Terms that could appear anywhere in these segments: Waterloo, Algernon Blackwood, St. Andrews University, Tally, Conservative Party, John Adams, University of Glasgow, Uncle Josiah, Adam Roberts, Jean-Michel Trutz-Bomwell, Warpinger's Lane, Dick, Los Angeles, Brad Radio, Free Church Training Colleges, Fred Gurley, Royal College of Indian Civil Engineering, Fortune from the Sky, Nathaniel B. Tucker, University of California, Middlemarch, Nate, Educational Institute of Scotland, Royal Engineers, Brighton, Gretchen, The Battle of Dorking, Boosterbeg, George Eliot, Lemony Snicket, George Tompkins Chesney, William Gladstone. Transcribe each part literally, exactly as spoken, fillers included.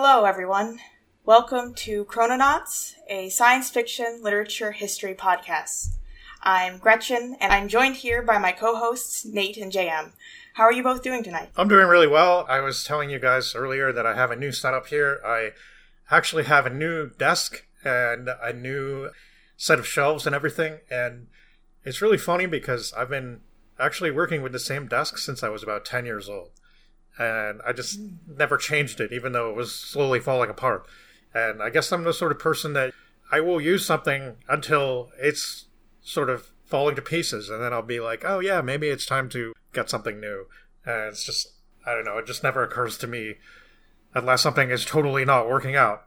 Hello, everyone. Welcome to Chrononauts, a science fiction literature history podcast. I'm Gretchen, and I'm joined here by my co-hosts, Nate and J M. How are you both doing tonight? I'm doing really well. I was telling you guys earlier that I have a new setup here. I actually have a new desk and a new set of shelves and everything, and it's really funny because I've been actually working with the same desk since I was about ten years old, and I just never changed it, even though it was slowly falling apart. And I guess I'm the sort of person that I will use something until it's sort of falling to pieces, and then I'll be like, oh yeah, maybe it's time to get something new. And it's just, I don't know, it just never occurs to me unless something is totally not working out.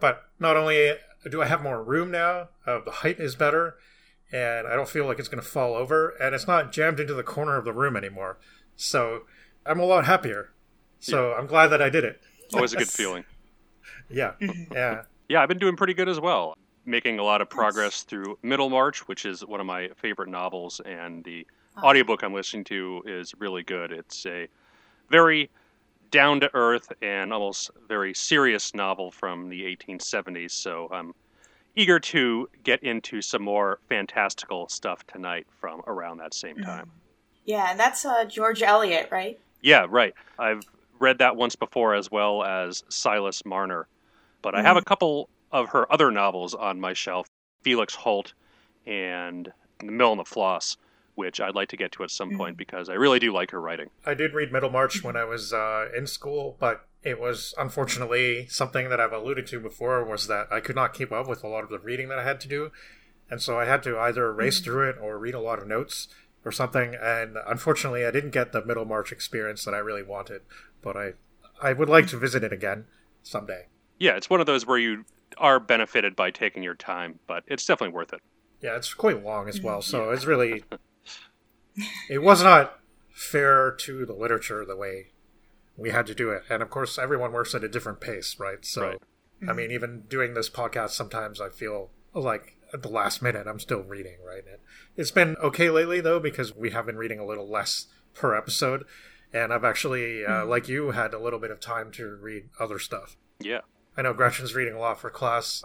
But not only do I have more room now, uh, the height is better, and I don't feel like it's going to fall over, and it's not jammed into the corner of the room anymore. So I'm a lot happier. So yeah. I'm glad that I did it. Always a good feeling. Yeah. Yeah. Yeah, I've been doing pretty good as well. Making a lot of progress through Middlemarch, which is one of my favorite novels, and the oh. audiobook I'm listening to is really good. It's a very down-to-earth and almost very serious novel from the eighteen seventies, so I'm eager to get into some more fantastical stuff tonight from around that same time. Yeah, and that's uh, George Eliot, right? Yeah, right. I've read that once before, as well as Silas Marner, but mm-hmm. I have a couple of her other novels on my shelf, Felix Holt and The Mill on the Floss, which I'd like to get to at some point because I really do like her writing. I did read Middlemarch when I was uh, in school, but it was unfortunately something that I've alluded to before, was that I could not keep up with a lot of the reading that I had to do. And so I had to either race through it or read a lot of notes or something. And unfortunately, I didn't get the Middlemarch experience that I really wanted, but I, I would like to visit it again someday. Yeah, it's one of those where you are benefited by taking your time, but it's definitely worth it. Yeah, it's quite long as well, so yeah. It's really... It was not fair to the literature the way we had to do it. And of course, everyone works at a different pace, right? So, right. I mean, even doing this podcast, sometimes I feel like at the last minute, I'm still reading, right? And it's been okay lately, though, because we have been reading a little less per episode. And I've actually, uh, mm-hmm. like you, had a little bit of time to read other stuff. Yeah. I know Gretchen's reading a lot for class.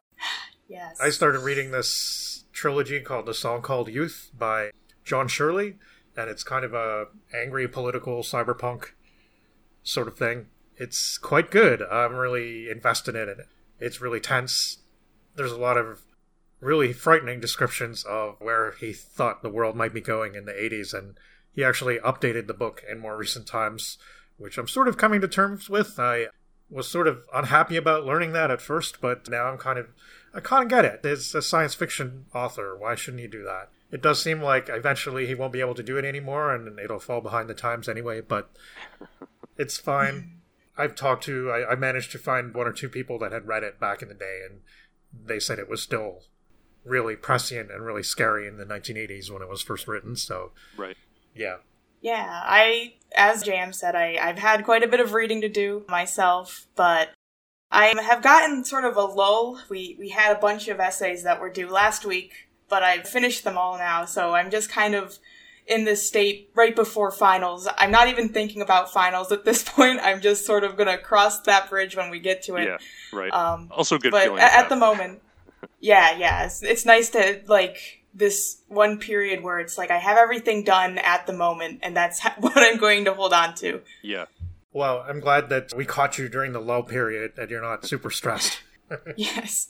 Yes. I started reading this trilogy called The Song Called Youth by John Shirley. And it's kind of a angry political cyberpunk sort of thing. It's quite good. I'm really invested in it. It's really tense. There's a lot of really frightening descriptions of where he thought the world might be going in the eighties. And he actually updated the book in more recent times, which I'm sort of coming to terms with. I was sort of unhappy about learning that at first, but now I'm kind of, I kind of get it. It's a science fiction author. Why shouldn't he do that? It does seem like eventually he won't be able to do it anymore, and it'll fall behind the times anyway, but it's fine. I've talked to, I, I managed to find one or two people that had read it back in the day, and they said it was still really prescient and really scary in the nineteen eighties when it was first written, so. Right. Yeah. Yeah, I, as J M said, I, I've had quite a bit of reading to do myself, but I have gotten sort of a lull. We, we had a bunch of essays that were due last week, but I've finished them all now, so I'm just kind of in this state right before finals. I'm not even thinking about finals at this point. I'm just sort of going to cross that bridge when we get to it. Yeah, right. Um, also good but feeling. But at the moment, yeah, yeah. It's, it's nice to, like, this one period where it's like I have everything done at the moment, and that's what I'm going to hold on to. Yeah. Well, I'm glad that we caught you during the lull period and you're not super stressed. Yes.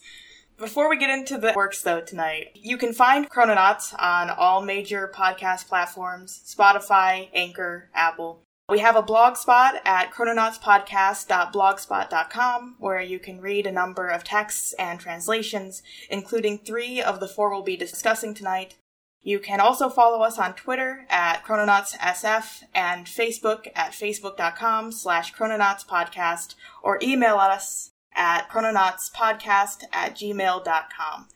Before we get into the works, though, tonight, you can find Chrononauts on all major podcast platforms, Spotify, Anchor, Apple. We have a blog spot at chrononautspodcast dot blogspot dot com, where you can read a number of texts and translations, including three of the four we'll be discussing tonight. You can also follow us on Twitter at chrononauts s f and Facebook at facebook dot com slash chrononautspodcast, or email us at chrononautspodcast at gmail dot com.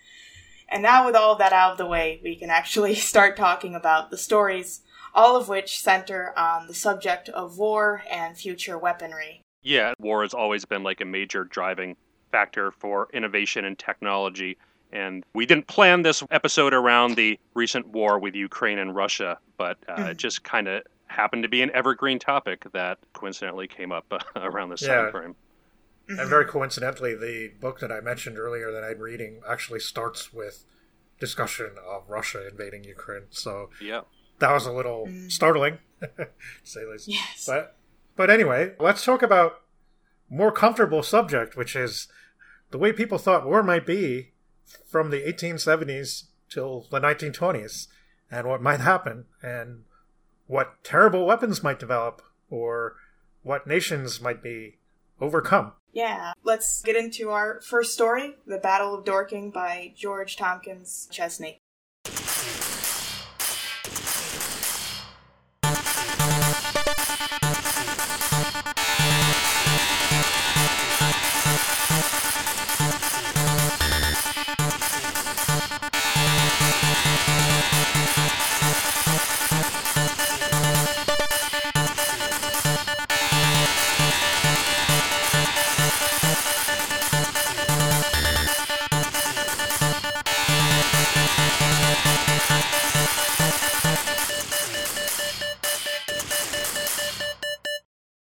And now with all of that out of the way, we can actually start talking about the stories, all of which center on the subject of war and future weaponry. Yeah, war has always been like a major driving factor for innovation and technology, and we didn't plan this episode around the recent war with Ukraine and Russia, but uh, mm-hmm. it just kind of happened to be an evergreen topic that coincidentally came up uh, around this yeah. time frame. Mm-hmm. And very coincidentally, the book that I mentioned earlier that I'm reading actually starts with discussion of Russia invading Ukraine. So yeah, that was a little mm. startling. Say least. Yes. But, but anyway, let's talk about more comfortable subject, which is the way people thought war might be from the eighteen seventies till the nineteen twenties, and what might happen, and what terrible weapons might develop, or what nations might be overcome. Yeah, let's get into our first story, The Battle of Dorking by George Tompkins Chesney.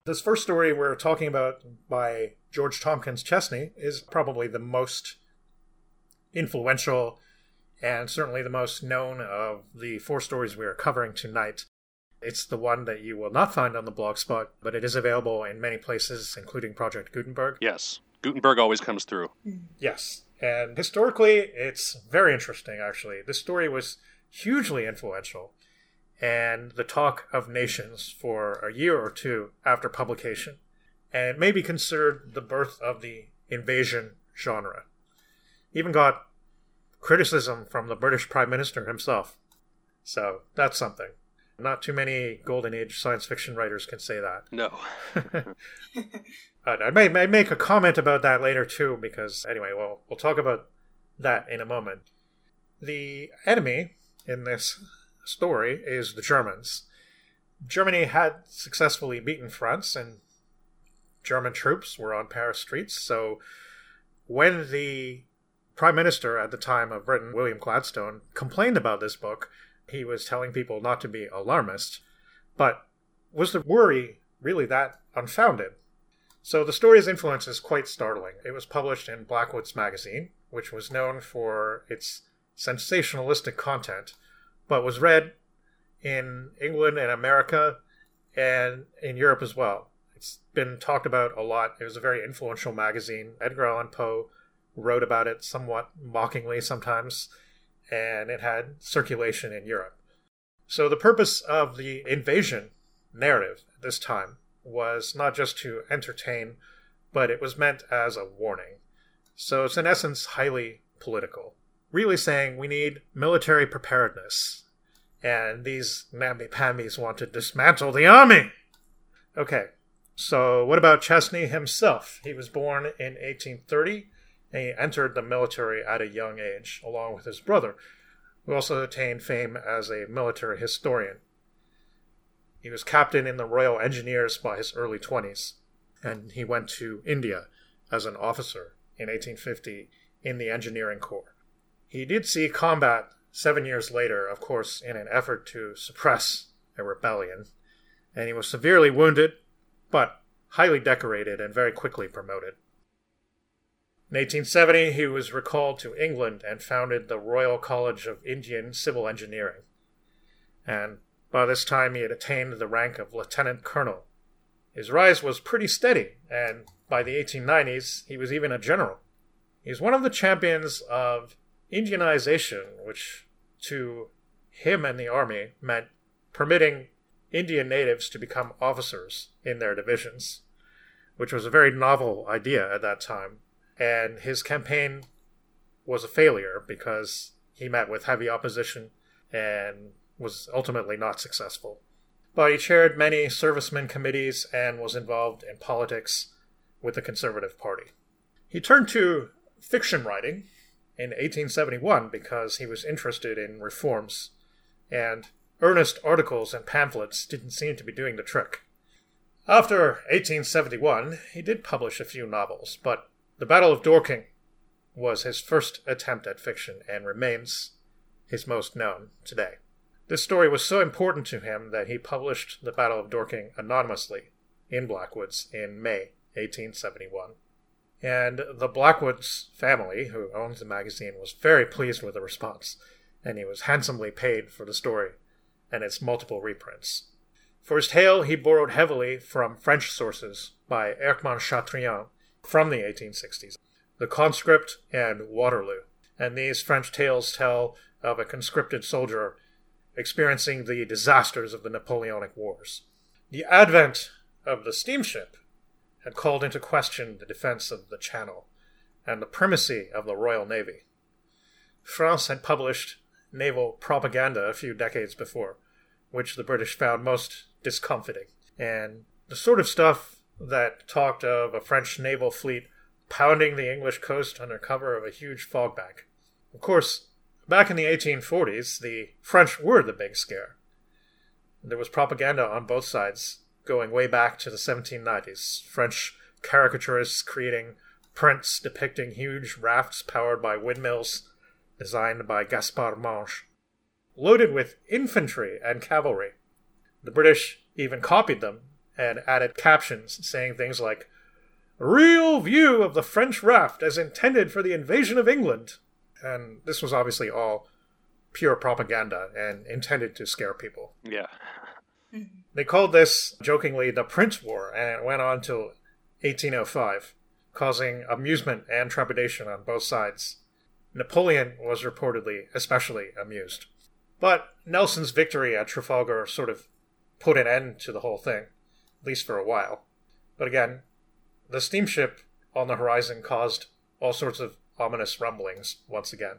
This first story we're talking about by George Tompkins Chesney is probably the most influential and certainly the most known of the four stories we are covering tonight. It's the one that you will not find on the Blogspot, but it is available in many places, including Project Gutenberg. Yes. Gutenberg always comes through. Yes. And historically, it's very interesting, actually. This story was hugely influential and the talk of nations for a year or two after publication, and may be considered the birth of the invasion genre. Even got criticism from the British Prime Minister himself. So that's something. Not too many Golden Age science fiction writers can say that. No. I may, may make a comment about that later too, because anyway, well, we'll talk about that in a moment. The enemy in this story is the Germans. Germany had successfully beaten France, and German troops were on Paris streets. So when the Prime Minister at the time of Britain, William Gladstone, complained about this book, he was telling people not to be alarmist. But was the worry really that unfounded? So the story's influence is quite startling. It was published in Blackwood's magazine, which was known for its sensationalistic content, but was read in England and America and in Europe as well. It's been talked about a lot. It was a very influential magazine. Edgar Allan Poe wrote about it somewhat mockingly sometimes, and it had circulation in Europe. So the purpose of the invasion narrative this time was not just to entertain, but it was meant as a warning. So it's in essence highly political, really saying we need military preparedness, and these namby-pambies want to dismantle the army. Okay, so what about Chesney himself? He was born in eighteen thirty, and he entered the military at a young age, along with his brother, who also attained fame as a military historian. He was captain in the Royal Engineers by his early twenties, and he went to India as an officer in eighteen fifty in the Engineering Corps. He did see combat seven years later, of course, in an effort to suppress a rebellion, and he was severely wounded, but highly decorated and very quickly promoted. In eighteen seventy, he was recalled to England and founded the Royal College of Indian Civil Engineering, and by this time he had attained the rank of lieutenant colonel. His rise was pretty steady, and by the eighteen nineties, he was even a general. He was one of the champions of Indianization, which to him and the army meant permitting Indian natives to become officers in their divisions, which was a very novel idea at that time. And his campaign was a failure because he met with heavy opposition and was ultimately not successful. But he chaired many servicemen committees and was involved in politics with the Conservative Party. He turned to fiction writing in eighteen seventy-one because he was interested in reforms, and earnest articles and pamphlets didn't seem to be doing the trick. After eighteen seventy-one, he did publish a few novels, but The Battle of Dorking was his first attempt at fiction and remains his most known today. This story was so important to him that he published The Battle of Dorking anonymously in Blackwood's in May eighteen seventy-one. and the Blackwood's family, who owns the magazine, was very pleased with the response, and he was handsomely paid for the story and its multiple reprints. For his tale, he borrowed heavily from French sources by Erckmann Chatrian from the eighteen sixties, The Conscript and Waterloo, and these French tales tell of a conscripted soldier experiencing the disasters of the Napoleonic Wars. The advent of the steamship had called into question the defense of the Channel and the primacy of the Royal Navy. France had published naval propaganda a few decades before, which the British found most discomfiting, and the sort of stuff that talked of a French naval fleet pounding the English coast under cover of a huge fog bank. Of course, back in the eighteen forties, the French were the big scare. There was propaganda on both sides, going way back to the seventeen nineties. French caricaturists creating prints depicting huge rafts powered by windmills designed by Gaspard Monge, loaded with infantry and cavalry. The British even copied them and added captions saying things like, "Real view of the French raft as intended for the invasion of England." And this was obviously all pure propaganda and intended to scare people. Yeah. They called this, jokingly, the Print War, and it went on till eighteen oh five, causing amusement and trepidation on both sides. Napoleon was reportedly especially amused. But Nelson's victory at Trafalgar sort of put an end to the whole thing, at least for a while. But again, the steamship on the horizon caused all sorts of ominous rumblings once again.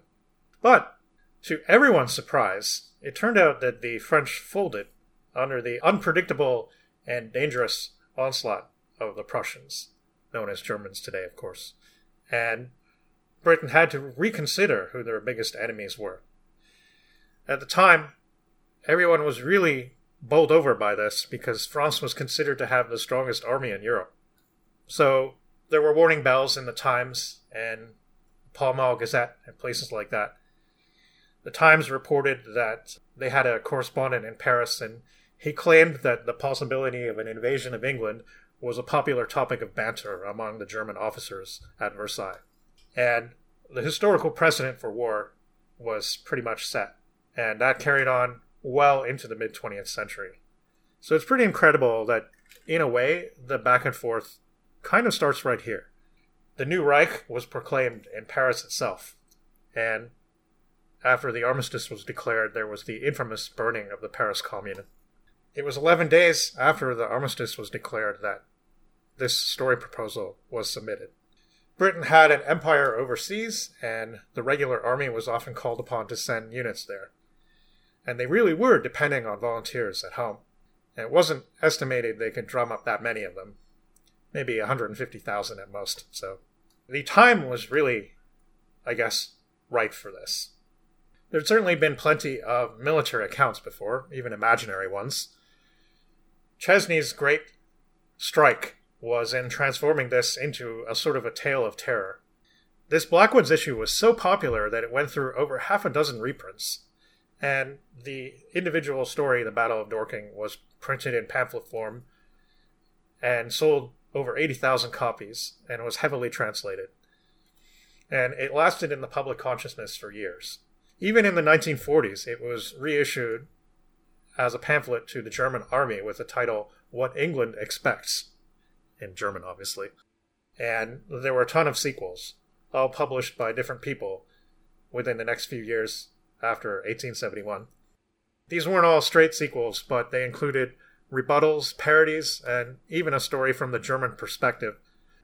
But, to everyone's surprise, it turned out that the French folded under the unpredictable and dangerous onslaught of the Prussians, known as Germans today, of course, and Britain had to reconsider who their biggest enemies were. At the time, everyone was really bowled over by this because France was considered to have the strongest army in Europe. So there were warning bells in the Times and Pall Mall Gazette and places like that. The Times reported that they had a correspondent in Paris, and he claimed that the possibility of an invasion of England was a popular topic of banter among the German officers at Versailles. And the historical precedent for war was pretty much set, and that carried on well into the mid-twentieth century. So it's pretty incredible that, in a way, the back and forth kind of starts right here. The new Reich was proclaimed in Paris itself, and after the armistice was declared, there was the infamous burning of the Paris Commune. It was eleven days after the armistice was declared that this story proposal was submitted. Britain had an empire overseas, and the regular army was often called upon to send units there. And they really were depending on volunteers at home. And it wasn't estimated they could drum up that many of them. Maybe one hundred fifty thousand at most. So the time was really, I guess, ripe for this. There'd certainly been plenty of military accounts before, even imaginary ones. Chesney's great strike was in transforming this into a sort of a tale of terror. This Blackwood's issue was so popular that it went through over half a dozen reprints, and the individual story, The Battle of Dorking, was printed in pamphlet form and sold over eighty thousand copies and was heavily translated. And it lasted in the public consciousness for years. Even in the nineteen forties, it was reissued as a pamphlet to the German army with the title, What England Expects, in German, obviously. And there were a ton of sequels, all published by different people within the next few years after eighteen seventy-one. These weren't all straight sequels, but they included rebuttals, parodies, and even a story from the German perspective,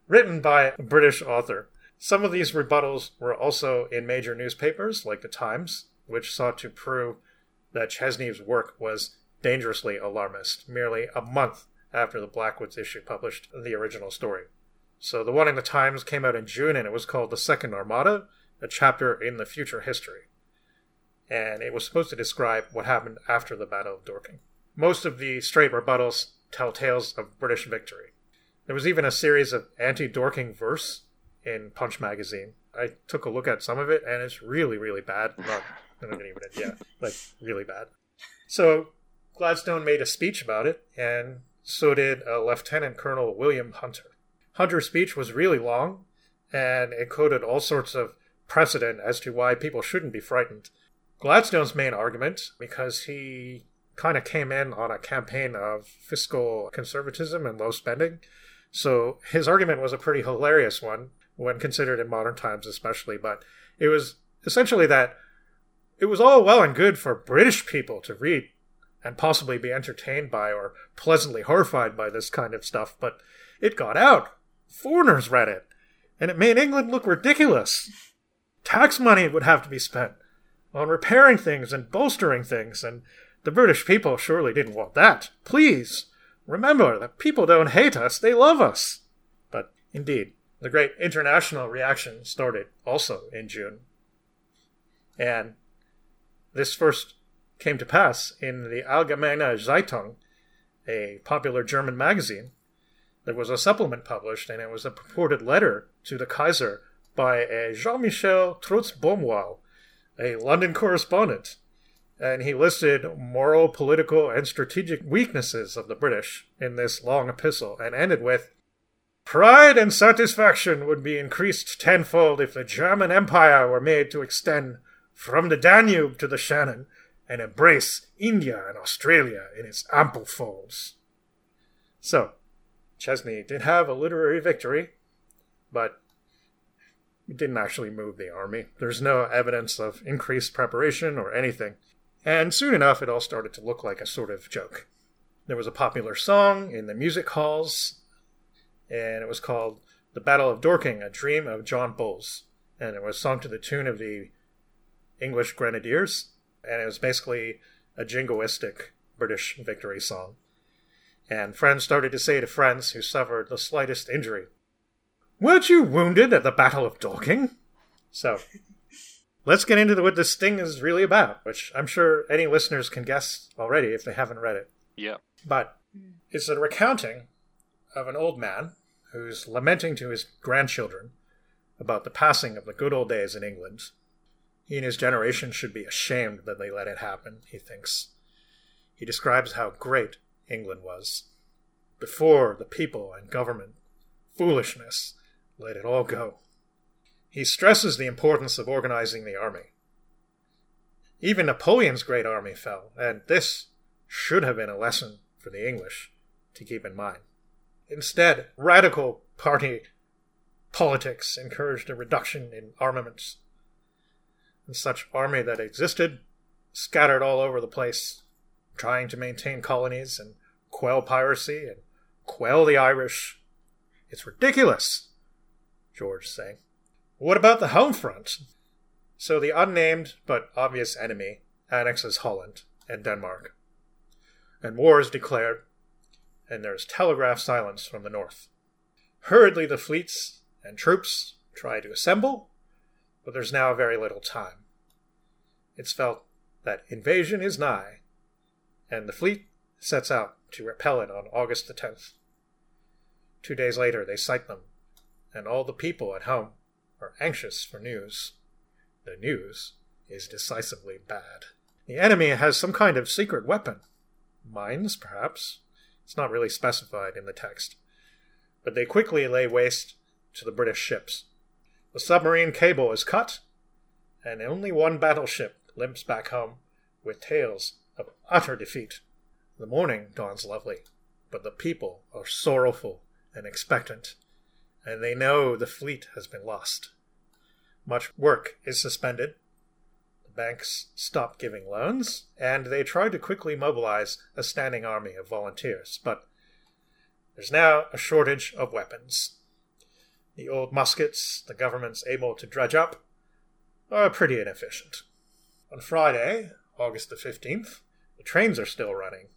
written by a British author. Some of these rebuttals were also in major newspapers, like the Times, which sought to prove that Chesney's work was dangerously alarmist, merely a month after the Blackwood's issue published the original story. So the one in the Times came out in June, and it was called The Second Armada, a chapter in the future history. And it was supposed to describe what happened after the Battle of Dorking. Most of the straight rebuttals tell tales of British victory. There was even a series of anti-Dorking verse in Punch magazine. I took a look at some of it, and it's really, really bad. Not, I'm not even, yeah, like really bad. So Gladstone made a speech about it, and so did uh, Lieutenant Colonel William Hunter. Hunter's speech was really long, and included all sorts of precedent as to why people shouldn't be frightened. Gladstone's main argument, because he kind of came in on a campaign of fiscal conservatism and low spending, so his argument was a pretty hilarious one when considered in modern times especially, but it was essentially that it was all well and good for British people to read and possibly be entertained by or pleasantly horrified by this kind of stuff, but it got out. Foreigners read it, and it made England look ridiculous. Tax money would have to be spent on repairing things and bolstering things, and the British people surely didn't want that. Please, remember that people don't hate us, they love us. But indeed, the great international reaction started also in June. And this first came to pass in the Allgemeine Zeitung, a popular German magazine. There was a supplement published, and it was a purported letter to the Kaiser by a Jean-Michel Trutz-Bomwell, a London correspondent, and he listed moral, political, and strategic weaknesses of the British in this long epistle, and ended with, "Pride and satisfaction would be increased tenfold if the German Empire were made to extend from the Danube to the Shannon and embrace India and Australia in its ample folds." So, Chesney did have a literary victory, but it didn't actually move the army. There's no evidence of increased preparation or anything. And soon enough, it all started to look like a sort of joke. There was a popular song in the music halls, and it was called The Battle of Dorking, a Dream of John Bull's. And it was sung to the tune of the English Grenadiers, and it was basically a jingoistic British victory song. And friends started to say to friends who suffered the slightest injury, "Weren't you wounded at the Battle of Dorking?" So, let's get into what this thing is really about, which I'm sure any listeners can guess already if they haven't read it. Yeah. But it's a recounting of an old man who's lamenting to his grandchildren about the passing of the good old days in England. He and his generation should be ashamed that they let it happen, he thinks. He describes how great England was. Before the people and government, foolishness, let it all go. He stresses the importance of organizing the army. Even Napoleon's great army fell, and this should have been a lesson for the English to keep in mind. Instead, radical party politics encouraged a reduction in armaments, and such army that existed scattered all over the place, trying to maintain colonies and quell piracy and quell the Irish. "It's ridiculous," George is saying. "What about the home front?" So the unnamed but obvious enemy annexes Holland and Denmark, and war is declared, and there is telegraph silence from the north. Hurriedly the fleets and troops try to assemble, but there's now very little time. It's felt that invasion is nigh, and the fleet sets out to repel it on August the tenth. Two days later they sight them, and all the people at home are anxious for news. The news is decisively bad. The enemy has some kind of secret weapon. Mines, perhaps? It's not really specified in the text. But they quickly lay waste to the British ships. The submarine cable is cut, and only one battleship limps back home with tales of utter defeat. The morning dawns lovely, but the people are sorrowful and expectant, and they know the fleet has been lost. Much work is suspended. The banks stop giving loans, and they try to quickly mobilize a standing army of volunteers, but there's now a shortage of weapons. The old muskets the government's able to dredge up are pretty inefficient. On Friday, August the fifteenth, the trains are still running.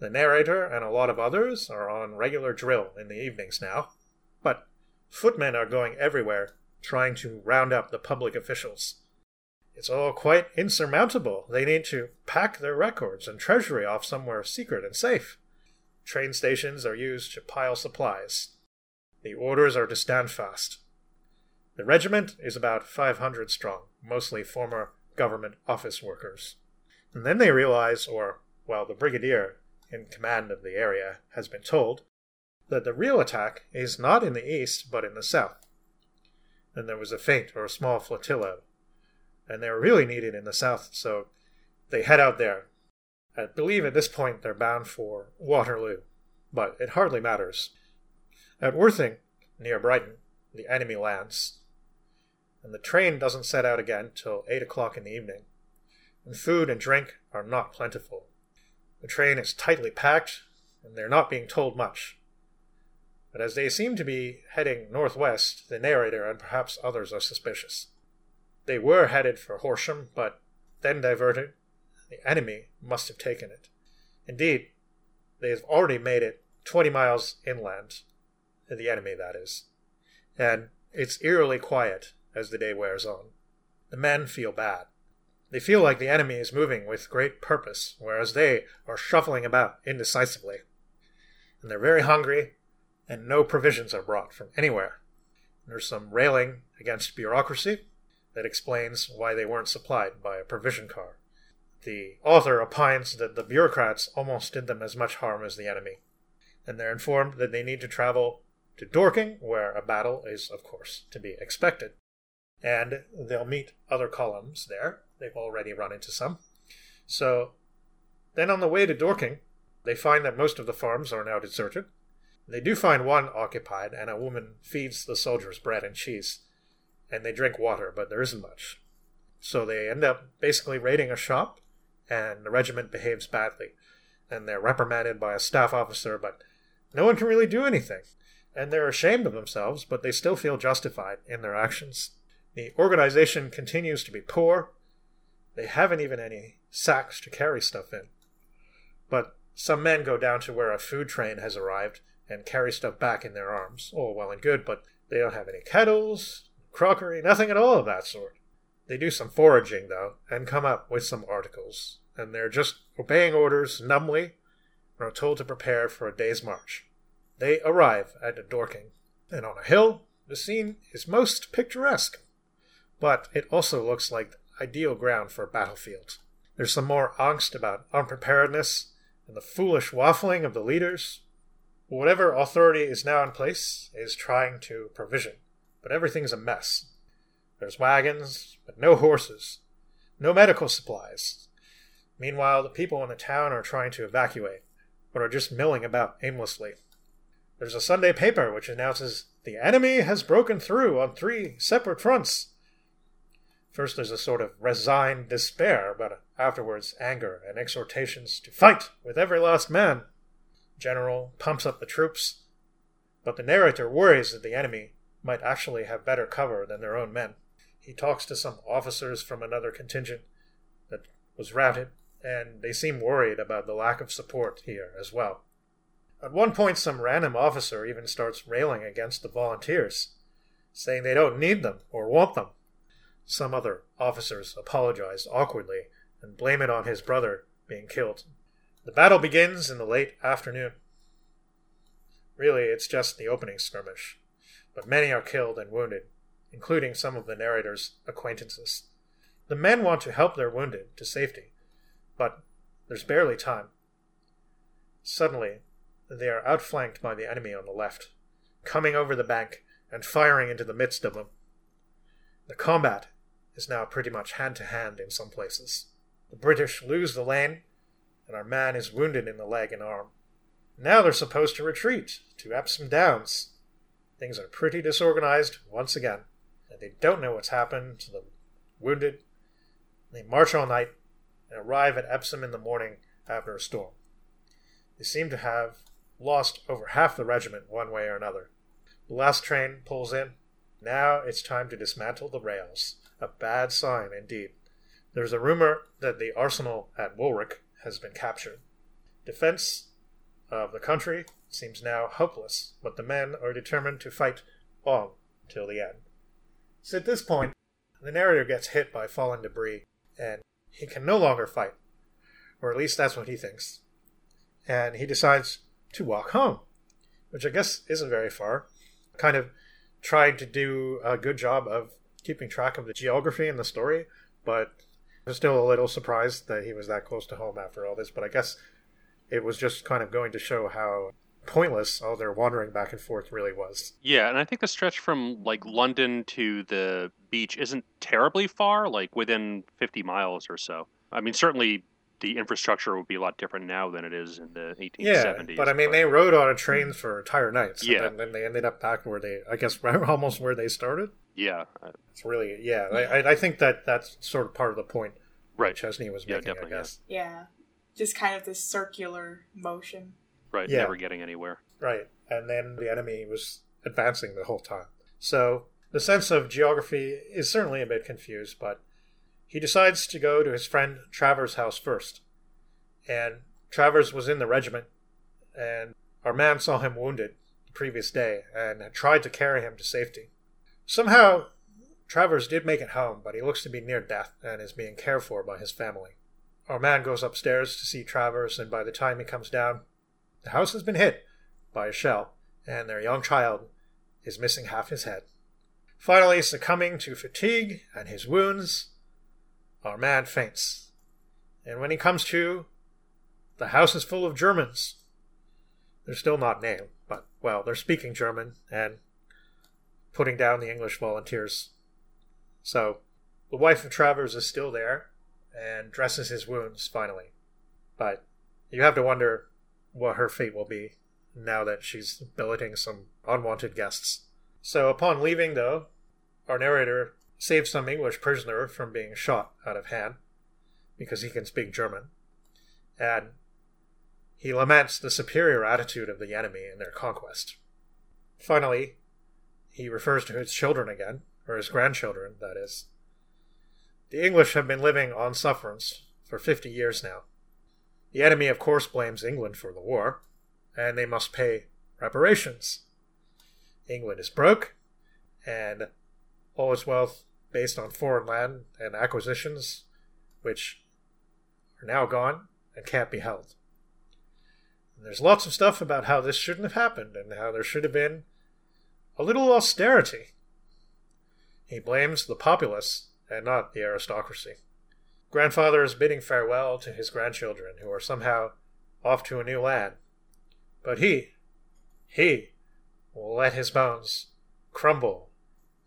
The narrator and a lot of others are on regular drill in the evenings now, but footmen are going everywhere, trying to round up the public officials. It's all quite insurmountable. They need to pack their records and treasury off somewhere secret and safe. Train stations are used to pile supplies. The orders are to stand fast. The regiment is about five hundred strong, mostly former government office workers. And then they realize, or, well, the brigadier in command of the area has been told, that the real attack is not in the east, but in the south. Then there was a feint or a small flotilla. And they were really needed in the south, so they head out there. I believe at this point they're bound for Waterloo, but it hardly matters. At Worthing, near Brighton, the enemy lands, and the train doesn't set out again till eight o'clock in the evening, and food and drink are not plentiful. The train is tightly packed, and they're not being told much. But as they seem to be heading northwest, the narrator and perhaps others are suspicious. They were headed for Horsham, but then diverted. The enemy must have taken it. Indeed, they have already made it twenty miles inland, the enemy, that is, and it's eerily quiet as the day wears on. The men feel bad. They feel like the enemy is moving with great purpose, whereas they are shuffling about indecisively. And they're very hungry, and no provisions are brought from anywhere. There's some railing against bureaucracy that explains why they weren't supplied by a provision car. The author opines that the bureaucrats almost did them as much harm as the enemy, and they're informed that they need to travel to Dorking, where a battle is, of course, to be expected. And they'll meet other columns there. They've already run into some. So then on the way to Dorking, they find that most of the farms are now deserted. They do find one occupied, and a woman feeds the soldiers bread and cheese, and they drink water, but there isn't much. So they end up basically raiding a shop, and the regiment behaves badly, and they're reprimanded by a staff officer, but no one can really do anything. And they're ashamed of themselves, but they still feel justified in their actions. The organization continues to be poor. They haven't even any sacks to carry stuff in. But some men go down to where a food train has arrived and carry stuff back in their arms. All well and good, but they don't have any kettles, crockery, nothing at all of that sort. They do some foraging, though, and come up with some articles. And they're just obeying orders numbly and are told to prepare for a day's march. They arrive at Dorking, and on a hill, the scene is most picturesque, but it also looks like the ideal ground for a battlefield. There's some more angst about unpreparedness and the foolish waffling of the leaders. Whatever authority is now in place is trying to provision, but everything's a mess. There's wagons, but no horses, no medical supplies. Meanwhile, the people in the town are trying to evacuate, but are just milling about aimlessly. There's a Sunday paper which announces the enemy has broken through on three separate fronts. First there's a sort of resigned despair, but afterwards anger and exhortations to fight with every last man. The general pumps up the troops, but the narrator worries that the enemy might actually have better cover than their own men. He talks to some officers from another contingent that was routed, and they seem worried about the lack of support here as well. At one point, some random officer even starts railing against the volunteers, saying they don't need them or want them. Some other officers apologize awkwardly and blame it on his brother being killed. The battle begins in the late afternoon. Really, it's just the opening skirmish, but many are killed and wounded, including some of the narrator's acquaintances. The men want to help their wounded to safety, but there's barely time. Suddenly, they are outflanked by the enemy on the left, coming over the bank and firing into the midst of them. The combat is now pretty much hand-to-hand in some places. The British lose the lane, and our man is wounded in the leg and arm. Now they're supposed to retreat to Epsom Downs. Things are pretty disorganized once again, and they don't know what's happened to the wounded. They march all night and arrive at Epsom in the morning after a storm. They seem to have lost over half the regiment one way or another. The last train pulls in. Now it's time to dismantle the rails. A bad sign indeed. There's a rumor that the arsenal at Woolwich has been captured. Defense of the country seems now hopeless, but the men are determined to fight on till the end. So at this point, the narrator gets hit by falling debris, and he can no longer fight. Or at least that's what he thinks. And he decides to walk home, which I guess isn't very far. Kind of trying to do a good job of keeping track of the geography in the story, but I'm still a little surprised that he was that close to home after all this, but I guess it was just kind of going to show how pointless, all their wandering back and forth really was. Yeah, and I think the stretch from, like, London to the beach isn't terribly far, like, within fifty miles or so. I mean, certainly the infrastructure would be a lot different now than it is in the eighteen seventies. Yeah, but I mean, but... they rode on a train for entire nights. Yeah. And then they ended up back where they, I guess, almost where they started. Yeah. It's really, yeah, yeah. I, I think that that's sort of part of the point right. Chesney was yeah, making, I guess. Yeah. yeah, just kind of this circular motion. Right, yeah. Never getting anywhere. Right, and then the enemy was advancing the whole time. So the sense of geography is certainly a bit confused, but he decides to go to his friend Travers' house first. And Travers was in the regiment, and our man saw him wounded the previous day and had tried to carry him to safety. Somehow, Travers did make it home, but he looks to be near death and is being cared for by his family. Our man goes upstairs to see Travers, and by the time he comes down, the house has been hit by a shell, and their young child is missing half his head. Finally, succumbing to fatigue and his wounds, our man faints. And when he comes to, the house is full of Germans. They're still not named, but, well, they're speaking German and putting down the English volunteers. So, the wife of Travers is still there and dresses his wounds, finally. But you have to wonder what her fate will be now that she's billeting some unwanted guests. So upon leaving, though, our narrator saves some English prisoner from being shot out of hand because he can speak German, and he laments the superior attitude of the enemy in their conquest. Finally, he refers to his children again, or his grandchildren, that is. The English have been living on sufferance for fifty years now. The enemy, of course, blames England for the war, and they must pay reparations. England is broke, and all its wealth based on foreign land and acquisitions, which are now gone and can't be held. And there's lots of stuff about how this shouldn't have happened and how there should have been a little austerity. He blames the populace and not the aristocracy. Grandfather is bidding farewell to his grandchildren, who are somehow off to a new land. But he, he, will let his bones crumble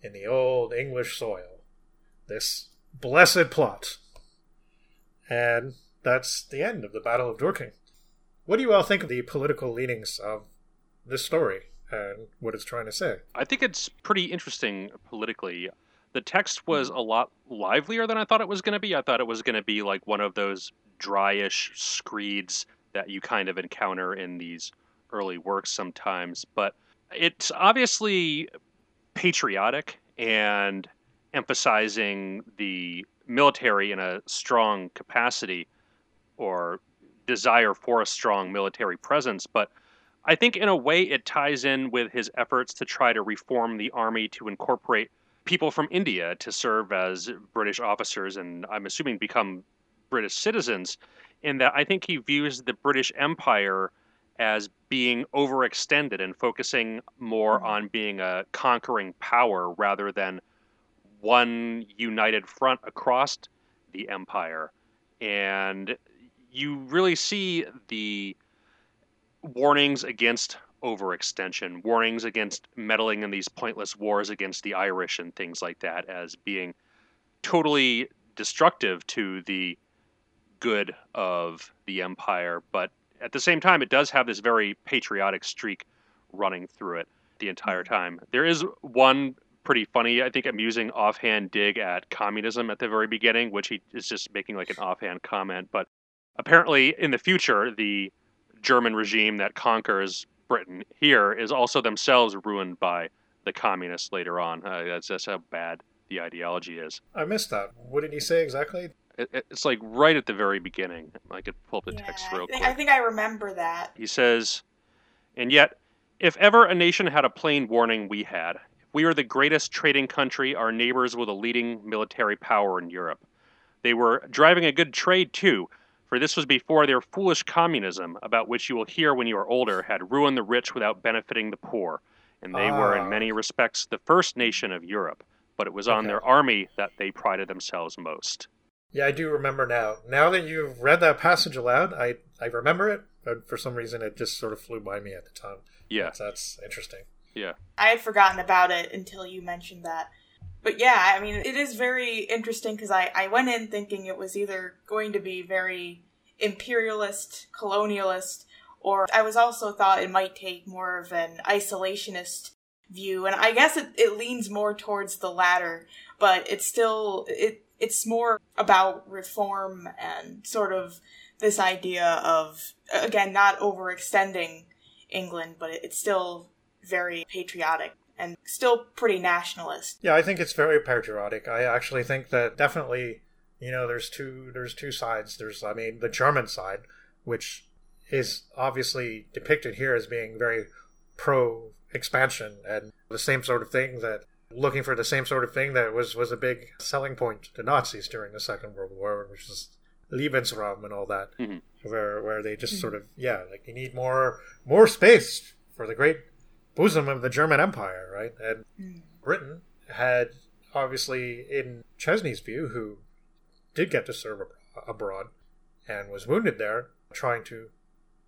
in the old English soil. This blessed plot. And that's the end of the Battle of Dorking. What do you all think of the political leanings of this story and what it's trying to say? I think it's pretty interesting politically. The text was a lot livelier than I thought it was going to be. I thought it was going to be like one of those dryish screeds that you kind of encounter in these early works sometimes. But it's obviously patriotic and emphasizing the military in a strong capacity or desire for a strong military presence. But I think in a way it ties in with his efforts to try to reform the army to incorporate people from India to serve as British officers and I'm assuming become British citizens, in that I think he views the British Empire as being overextended and focusing more on being a conquering power rather than one united front across the empire. And you really see the warnings against overextension, warnings against meddling in these pointless wars against the Irish and things like that as being totally destructive to the good of the empire. But at the same time, it does have this very patriotic streak running through it the entire time. There is one pretty funny, I think, amusing offhand dig at communism at the very beginning, which he is just making like an offhand comment. But apparently in the future, the German regime that conquers Britain here is also themselves ruined by the communists later on. Uh, that's, that's how bad the ideology is. I missed that. What did he say exactly? It, it's like right at the very beginning. I could pull up the yeah, text real I think, quick. I think I remember that. He says, "And yet, if ever a nation had a plain warning, we had. If we were the greatest trading country, our neighbors were the leading military power in Europe. They were driving a good trade, too. For this was before their foolish communism, about which you will hear when you are older, had ruined the rich without benefiting the poor. And they uh, were, in many respects, the first nation of Europe. But it was on okay. their army that they prided themselves most." Yeah, I do remember now. Now that you've read that passage aloud, I, I remember it. for some reason it just sort of flew by me at the time. Yeah. So that's interesting. Yeah. I had forgotten about it until you mentioned that. But yeah, I mean, it is very interesting because I, I went in thinking it was either going to be very imperialist, colonialist, or I was also thought it might take more of an isolationist view. And I guess it, it leans more towards the latter, but it's still, it it's more about reform and sort of this idea of, again, not overextending England, but it's still very patriotic and still pretty nationalist. Yeah, I think it's very patriotic. I actually think that definitely, you know, there's two there's two sides. There's, I mean, the German side, which is obviously depicted here as being very pro-expansion and the same sort of thing that, looking for the same sort of thing that was, was a big selling point to Nazis during the Second World War, which is Lebensraum and all that, mm-hmm. where where they just mm-hmm. sort of, yeah, like you need more more space for the great bosom of the German Empire, right? And mm. Britain had, obviously, in Chesney's view, who did get to serve ab- abroad and was wounded there, trying to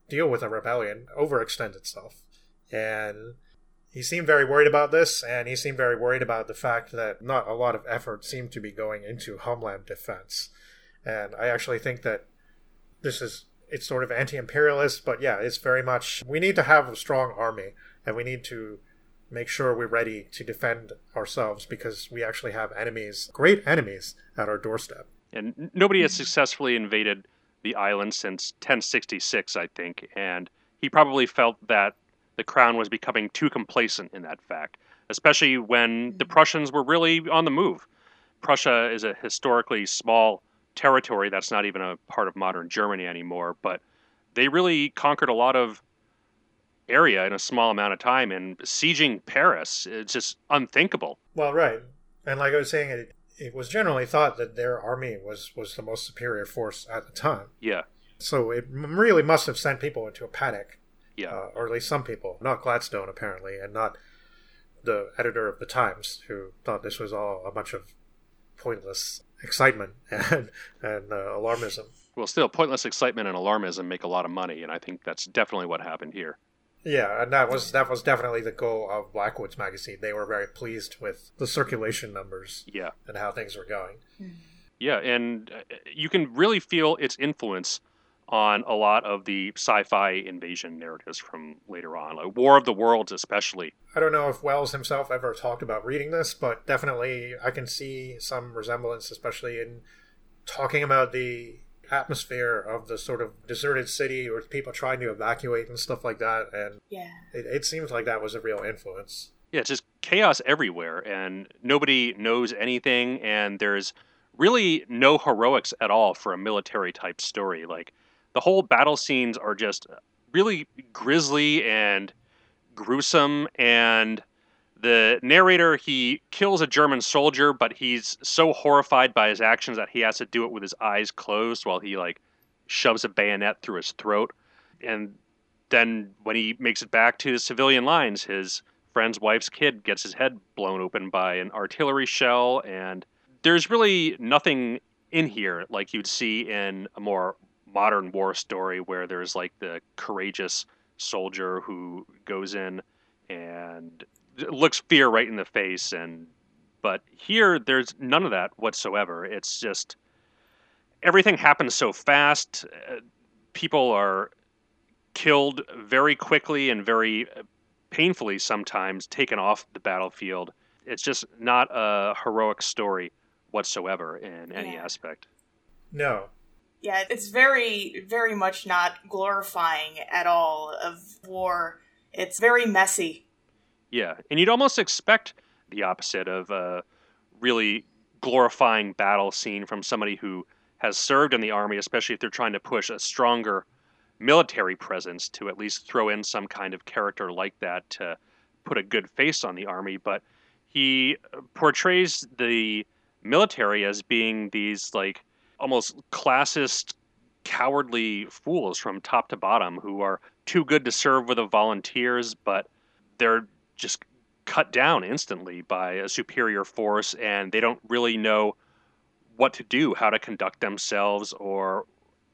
deal with a rebellion, overextend itself. And he seemed very worried about this, and he seemed very worried about the fact that not a lot of effort seemed to be going into homeland defense. And I actually think that this is, it's sort of anti-imperialist, but yeah, it's very much, we need to have a strong army, and we need to make sure we're ready to defend ourselves because we actually have enemies, great enemies, at our doorstep. And nobody has successfully invaded the island since ten sixty-six, I think, and he probably felt that the crown was becoming too complacent in that fact, especially when the Prussians were really on the move. Prussia is a historically small territory that's not even a part of modern Germany anymore, but they really conquered a lot of area in a small amount of time, and sieging Paris, it's just unthinkable. Well, right. And like I was saying, it, it was generally thought that their army was, was the most superior force at the time. Yeah. So it really must have sent people into a panic. Yeah. Uh, or at least some people. Not Gladstone, apparently, and not the editor of the Times, who thought this was all a bunch of pointless excitement and, and uh, alarmism. Well, still, pointless excitement and alarmism make a lot of money, and I think that's definitely what happened here. Yeah, and that was that was definitely the goal of Blackwood's magazine. They were very pleased with the circulation numbers yeah. and how things were going. Yeah, and you can really feel its influence on a lot of the sci-fi invasion narratives from later on, like War of the Worlds especially. I don't know if Wells himself ever talked about reading this, but definitely I can see some resemblance, especially in talking about the atmosphere of the sort of deserted city or people trying to evacuate and stuff like that. And yeah, it, it seems like that was a real influence. Yeah, it's just chaos everywhere and nobody knows anything, and there's really no heroics at all for a military type story. Like the whole battle scenes are just really grisly and gruesome, and the narrator, he kills a German soldier, but he's so horrified by his actions that he has to do it with his eyes closed while he, like, shoves a bayonet through his throat. And then when he makes it back to the civilian lines, his friend's wife's kid gets his head blown open by an artillery shell. And there's really nothing in here like you'd see in a more modern war story where there's, like, the courageous soldier who goes in and looks fear right in the face. And but here there's none of that whatsoever. It's just everything happens so fast. Uh, people are killed very quickly and very painfully, sometimes taken off the battlefield. It's just not a heroic story whatsoever in any yeah. aspect. No. Yeah, it's very, very much not glorifying at all of war. It's very messy. Yeah, and you'd almost expect the opposite of a really glorifying battle scene from somebody who has served in the army, especially if they're trying to push a stronger military presence to at least throw in some kind of character like that to put a good face on the army. But he portrays the military as being these, like, almost classist, cowardly fools from top to bottom who are too good to serve with the volunteers, but they're just cut down instantly by a superior force, and they don't really know what to do, how to conduct themselves or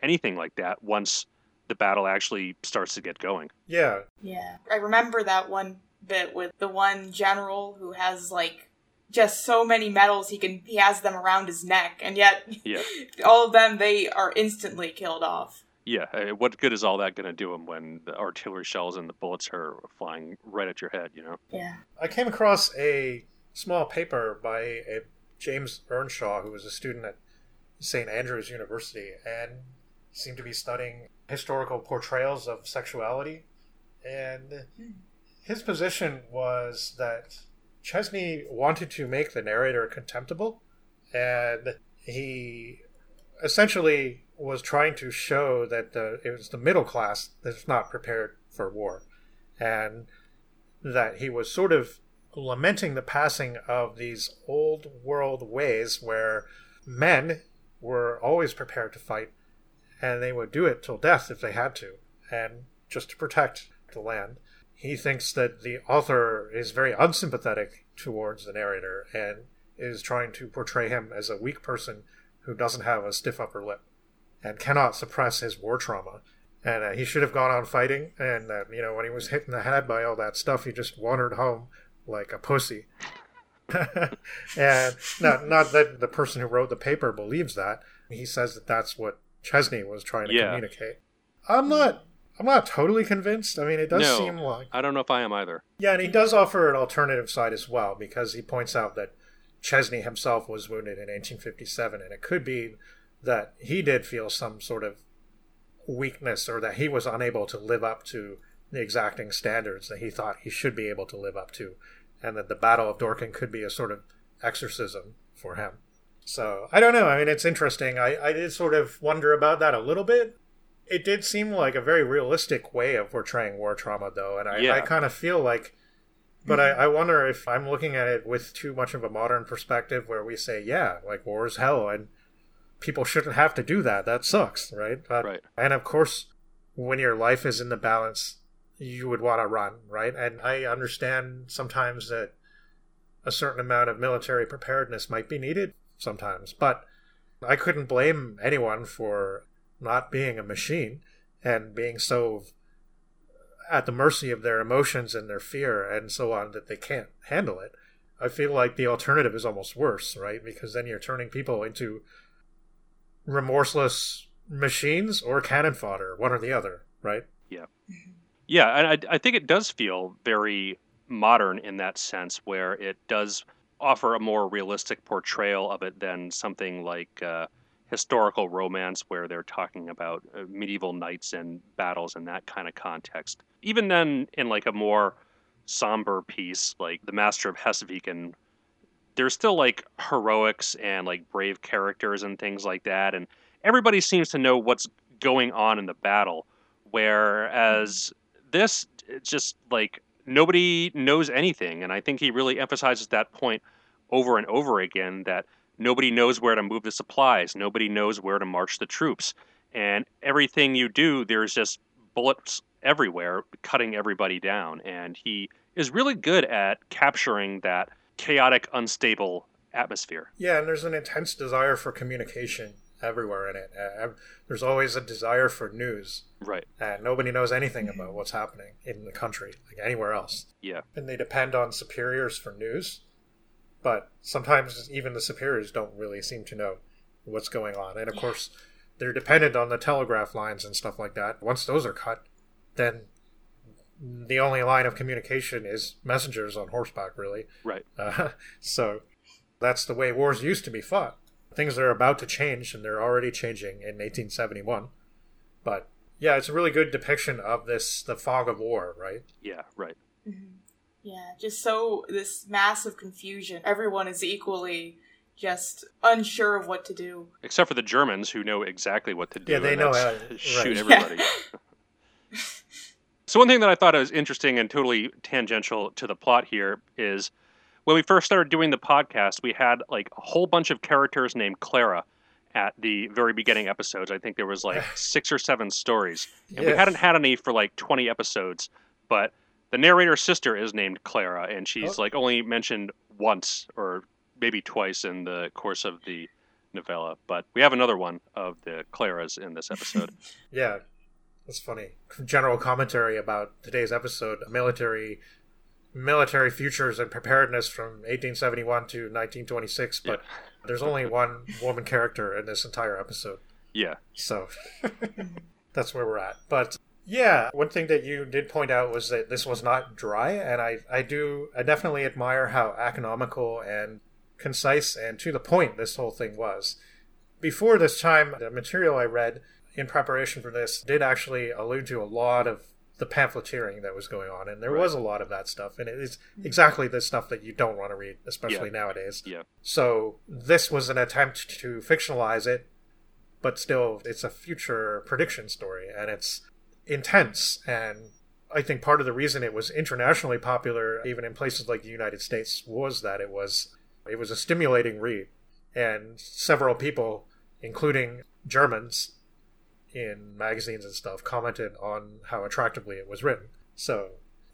anything like that once the battle actually starts to get going. Yeah. Yeah. I remember that one bit with the one general who has, like, just so many medals, he can he has them around his neck, and yet yeah. all of them, they are instantly killed off. Yeah, what good is all that going to do him when the artillery shells and the bullets are flying right at your head, you know? Yeah. I came across a small paper by a James Earnshaw, who was a student at Saint Andrews University, and seemed to be studying historical portrayals of sexuality. And his position was that Chesney wanted to make the narrator contemptible, and he essentially was trying to show that the, it was the middle class that's not prepared for war, and that he was sort of lamenting the passing of these old world ways where men were always prepared to fight, and they would do it till death if they had to, and just to protect the land. He thinks that the author is very unsympathetic towards the narrator and is trying to portray him as a weak person who doesn't have a stiff upper lip and cannot suppress his war trauma. And uh, he should have gone on fighting, and uh, you know, when he was hit in the head by all that stuff, he just wandered home like a pussy. And not, not that the person who wrote the paper believes that. He says that that's what Chesney was trying to yeah. communicate. I'm not... I'm not totally convinced. I mean, it does no, seem like... I don't know if I am either. Yeah, and he does offer an alternative side as well, because he points out that Chesney himself was wounded in eighteen fifty-seven, and it could be that he did feel some sort of weakness, or that he was unable to live up to the exacting standards that he thought he should be able to live up to, and that the Battle of Dorking could be a sort of exorcism for him. So, I don't know. I mean, it's interesting. I, I did sort of wonder about that a little bit. It did seem like a very realistic way of portraying war trauma, though, and I, yeah. I kind of feel like... But mm-hmm. I, I wonder if I'm looking at it with too much of a modern perspective where we say, yeah, like, war is hell, and people shouldn't have to do that. That sucks, right? But, right. And, of course, when your life is in the balance, you would want to run, right? And I understand sometimes that a certain amount of military preparedness might be needed sometimes, but I couldn't blame anyone for... not being a machine and being so at the mercy of their emotions and their fear and so on that they can't handle it. I feel like the alternative is almost worse, right? Because then you're turning people into remorseless machines or cannon fodder, one or the other, right? Yeah. Yeah, and I, I think it does feel very modern in that sense, where it does offer a more realistic portrayal of it than something like... Uh, historical romance where they're talking about medieval knights and battles and that kind of context. Even then, in like a more somber piece, like The Master of Hesseviken, there's still like heroics and like brave characters and things like that. And everybody seems to know what's going on in the battle. Whereas this, it's just like nobody knows anything. And I think he really emphasizes that point over and over again, that nobody knows where to move the supplies. Nobody knows where to march the troops. And everything you do, there's just bullets everywhere, cutting everybody down. And he is really good at capturing that chaotic, unstable atmosphere. Yeah, and there's an intense desire for communication everywhere in it. Uh, there's always a desire for news. Right. And nobody knows anything about what's happening in the country, like anywhere else. Yeah. And they depend on superiors for news. But sometimes even the superiors don't really seem to know what's going on. And, of yeah. course, they're dependent on the telegraph lines and stuff like that. Once those are cut, then the only line of communication is messengers on horseback, really. Right. Uh, so that's the way wars used to be fought. Things are about to change, and they're already changing in eighteen seventy-one. But, yeah, it's a really good depiction of this, the fog of war, right? Yeah, right. Mm-hmm. Yeah, just so this massive confusion. Everyone is equally just unsure of what to do. Except for the Germans, who know exactly what to do. Yeah, they know how to shoot everybody. Yeah. So one thing that I thought was interesting and totally tangential to the plot here is when we first started doing the podcast, we had like a whole bunch of characters named Clara at the very beginning episodes. I think there was like six or seven stories. And yes. we hadn't had any for like twenty episodes, but... the narrator's sister is named Clara, and she's oh. like only mentioned once or maybe twice in the course of the novella. But we have another one of the Claras in this episode. Yeah. That's funny. General commentary about today's episode, military military futures and preparedness from eighteen seventy-one to nineteen twenty-six, but yeah. There's only one woman character in this entire episode. Yeah. So that's where we're at. But yeah, one thing that you did point out was that this was not dry, and I, I do I definitely admire how economical and concise and to the point this whole thing was. Before this time, the material I read in preparation for this did actually allude to a lot of the pamphleteering that was going on, and there right. was a lot of that stuff, and it is exactly the stuff that you don't want to read, especially yeah. nowadays. Yeah. So this was an attempt to fictionalize it, but still it's a future prediction story, and it's intense, and I think part of the reason it was internationally popular, even in places like the United States, was that it was it was a stimulating read, and several people, including Germans in magazines and stuff, commented on how attractively it was written. So,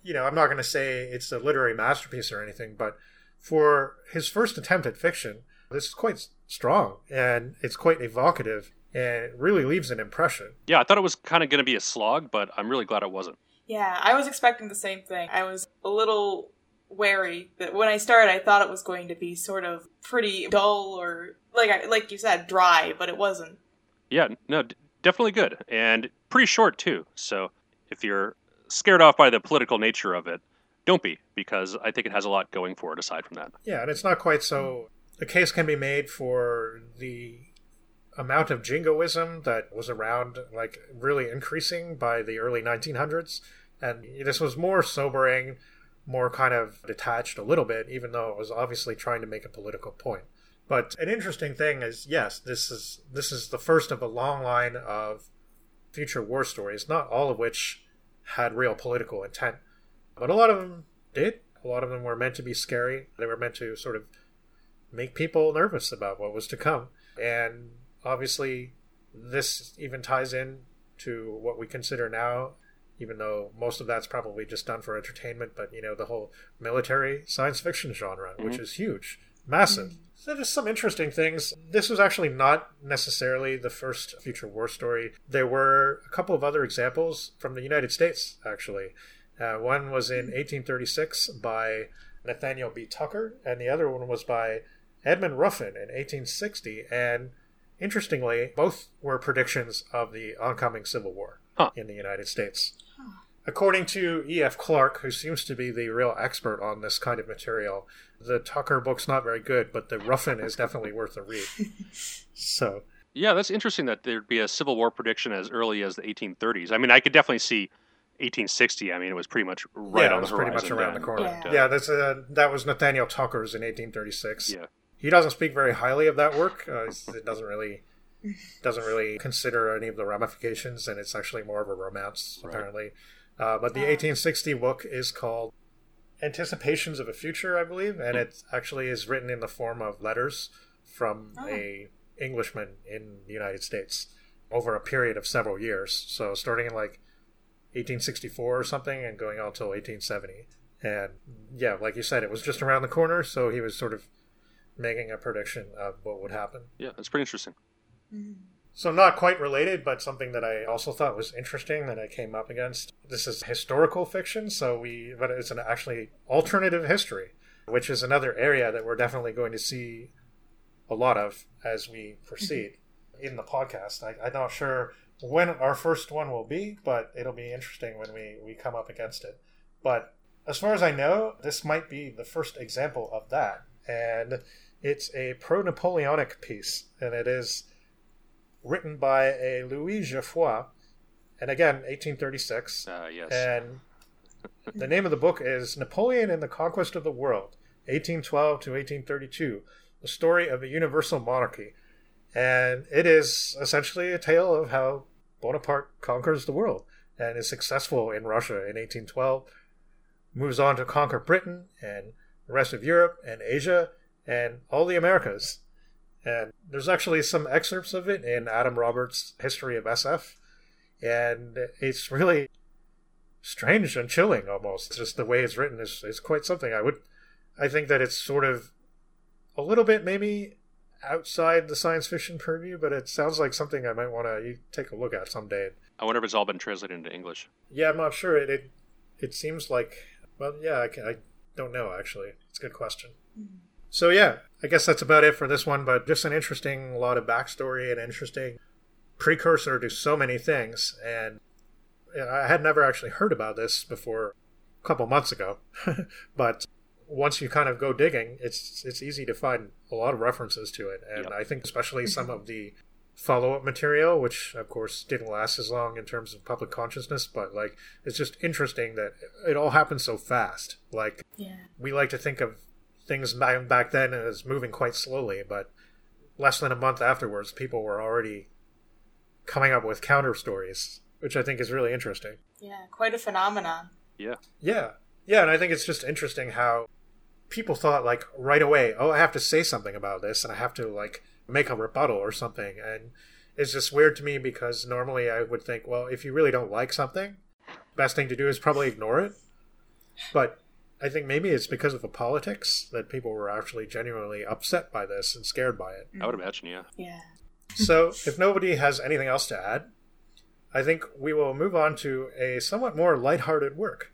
you know, I'm not going to say it's a literary masterpiece or anything, but for his first attempt at fiction, this is quite strong, and it's quite evocative, and it really leaves an impression. Yeah, I thought it was kind of going to be a slog, but I'm really glad it wasn't. Yeah, I was expecting the same thing. I was a little wary that when I started, I thought it was going to be sort of pretty dull or, like I, like you said, dry, but it wasn't. Yeah, no, d- definitely good, and pretty short, too. So if you're scared off by the political nature of it, don't be, because I think it has a lot going for it aside from that. Yeah, and it's not quite so... The case can be made for the amount of jingoism that was around, like, really increasing by the early nineteen hundreds, and this was more sobering, more kind of detached a little bit, even though it was obviously trying to make a political point. But an interesting thing is, yes, this is this is the first of a long line of future war stories, not all of which had real political intent, but a lot of them did. A lot of them were meant to be scary. They were meant to sort of make people nervous about what was to come, and obviously, this even ties in to what we consider now, even though most of that's probably just done for entertainment, but, you know, the whole military science fiction genre, mm-hmm. which is huge, massive. Mm-hmm. So there's some interesting things. This was actually not necessarily the first future war story. There were a couple of other examples from the United States, actually. Uh, one was in eighteen thirty-six by Nathaniel B. Tucker, and the other one was by Edmund Ruffin in eighteen sixty, and... Interestingly, both were predictions of the oncoming Civil War huh. in the United States. Huh. According to E F Clarke, who seems to be the real expert on this kind of material, the Tucker book's not very good, but the Ruffin is definitely worth a read. So, yeah, that's interesting that there'd be a Civil War prediction as early as the eighteen thirties. I mean, I could definitely see eighteen sixty. I mean, it was pretty much right yeah, on the horizon. Yeah, it was pretty much around then. The corner. Yeah, yeah that's, uh, that was Nathaniel Tucker's in eighteen thirty-six. Yeah. He doesn't speak very highly of that work. Uh, it doesn't really doesn't really consider any of the ramifications, and it's actually more of a romance, right. apparently. Uh, but the eighteen sixty book is called Anticipations of a Future, I believe, and it actually is written in the form of letters from oh. a Englishman in the United States over a period of several years. So starting in like eighteen sixty-four or something and going on till eighteen seventy. And yeah, like you said, it was just around the corner, so he was sort of making a prediction of what would happen. Yeah, that's pretty interesting. Mm-hmm. So not quite related, but something that I also thought was interesting that I came up against. This is historical fiction, so we, but it's an actually alternative history, which is another area that we're definitely going to see a lot of as we proceed mm-hmm. in the podcast. I, I'm not sure when our first one will be, but it'll be interesting when we, we come up against it. But as far as I know, this might be the first example of that. And it's a pro-Napoleonic piece, and it is written by a Louis Geoffroy, and again, eighteen thirty-six. Ah, uh, yes. And the name of the book is Napoleon and the Conquest of the World, eighteen twelve to eighteen thirty-two, the story of a universal monarchy. And it is essentially a tale of how Bonaparte conquers the world and is successful in Russia in eighteen twelve, moves on to conquer Britain and the rest of Europe and Asia, and all the Americas. And there's actually some excerpts of it in Adam Roberts' History of S F. And it's really strange and chilling almost. Just the way it's written is, is quite something. I would, I think that it's sort of a little bit maybe outside the science fiction purview, but it sounds like something I might want to take a look at someday I wonder if it's all been translated into English. Yeah, I'm not sure. It it, it seems like, well, yeah, I, can, I don't know, actually. It's a good question. Mm-hmm. So, yeah, I guess that's about it for this one, but just an interesting lot of backstory and interesting precursor to so many things. And I had never actually heard about this before a couple months ago, but once you kind of go digging, it's it's easy to find a lot of references to it. And yep. I think especially some of the follow-up material, which, of course, didn't last as long in terms of public consciousness, but, like, it's just interesting that it all happened so fast. Like, yeah. we like to think of things back then as moving quite slowly, but less than a month afterwards, people were already coming up with counter stories, which I think is really interesting. Yeah, quite a phenomenon. Yeah. Yeah. Yeah, and I think it's just interesting how people thought, like, right away, oh, I have to say something about this, and I have to, like, make a rebuttal or something. And it's just weird to me because normally I would think, well, if you really don't like something, best thing to do is probably ignore it. But I think maybe it's because of the politics that people were actually genuinely upset by this and scared by it. I would imagine, yeah. Yeah. So if nobody has anything else to add, I think we will move on to a somewhat more lighthearted work.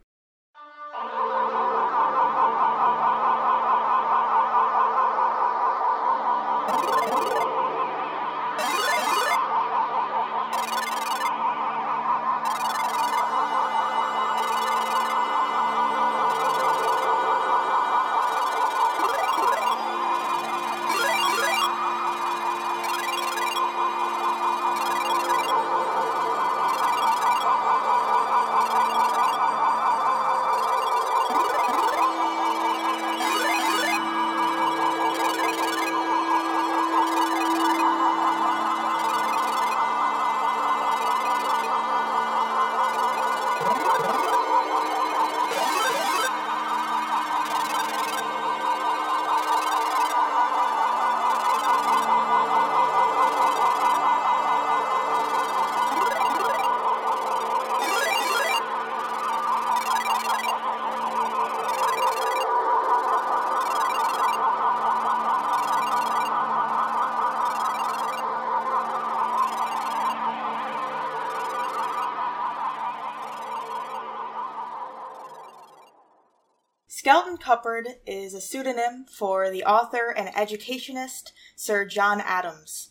Skelton Cupboard is a pseudonym for the author and educationist Sir John Adams.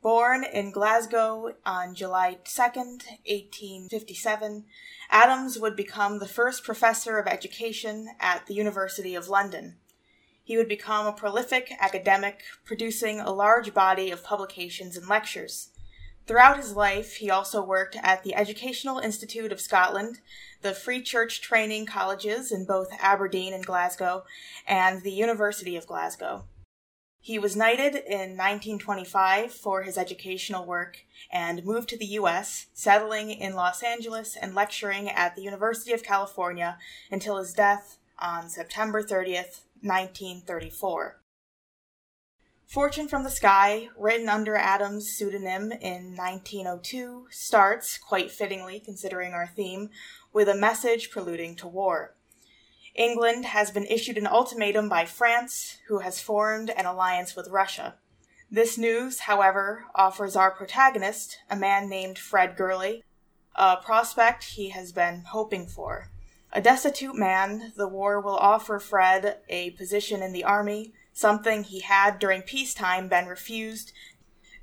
Born in Glasgow on July second, eighteen fifty-seven, Adams would become the first professor of education at the University of London. He would become a prolific academic, producing a large body of publications and lectures. Throughout his life, he also worked at the Educational Institute of Scotland, the Free Church Training Colleges in both Aberdeen and Glasgow, and the University of Glasgow. He was knighted in nineteen twenty-five for his educational work and moved to the U S, settling in Los Angeles and lecturing at the University of California until his death on September thirtieth, nineteen thirty-four. Fortune from the Sky, written under Adams' pseudonym in nineteen oh two, starts, quite fittingly considering our theme, with a message preluding to war. England has been issued an ultimatum by France, who has formed an alliance with Russia. This news, however, offers our protagonist, a man named Fred Gurley, a prospect he has been hoping for. A destitute man, the war will offer Fred a position in the army, something he had during peacetime been refused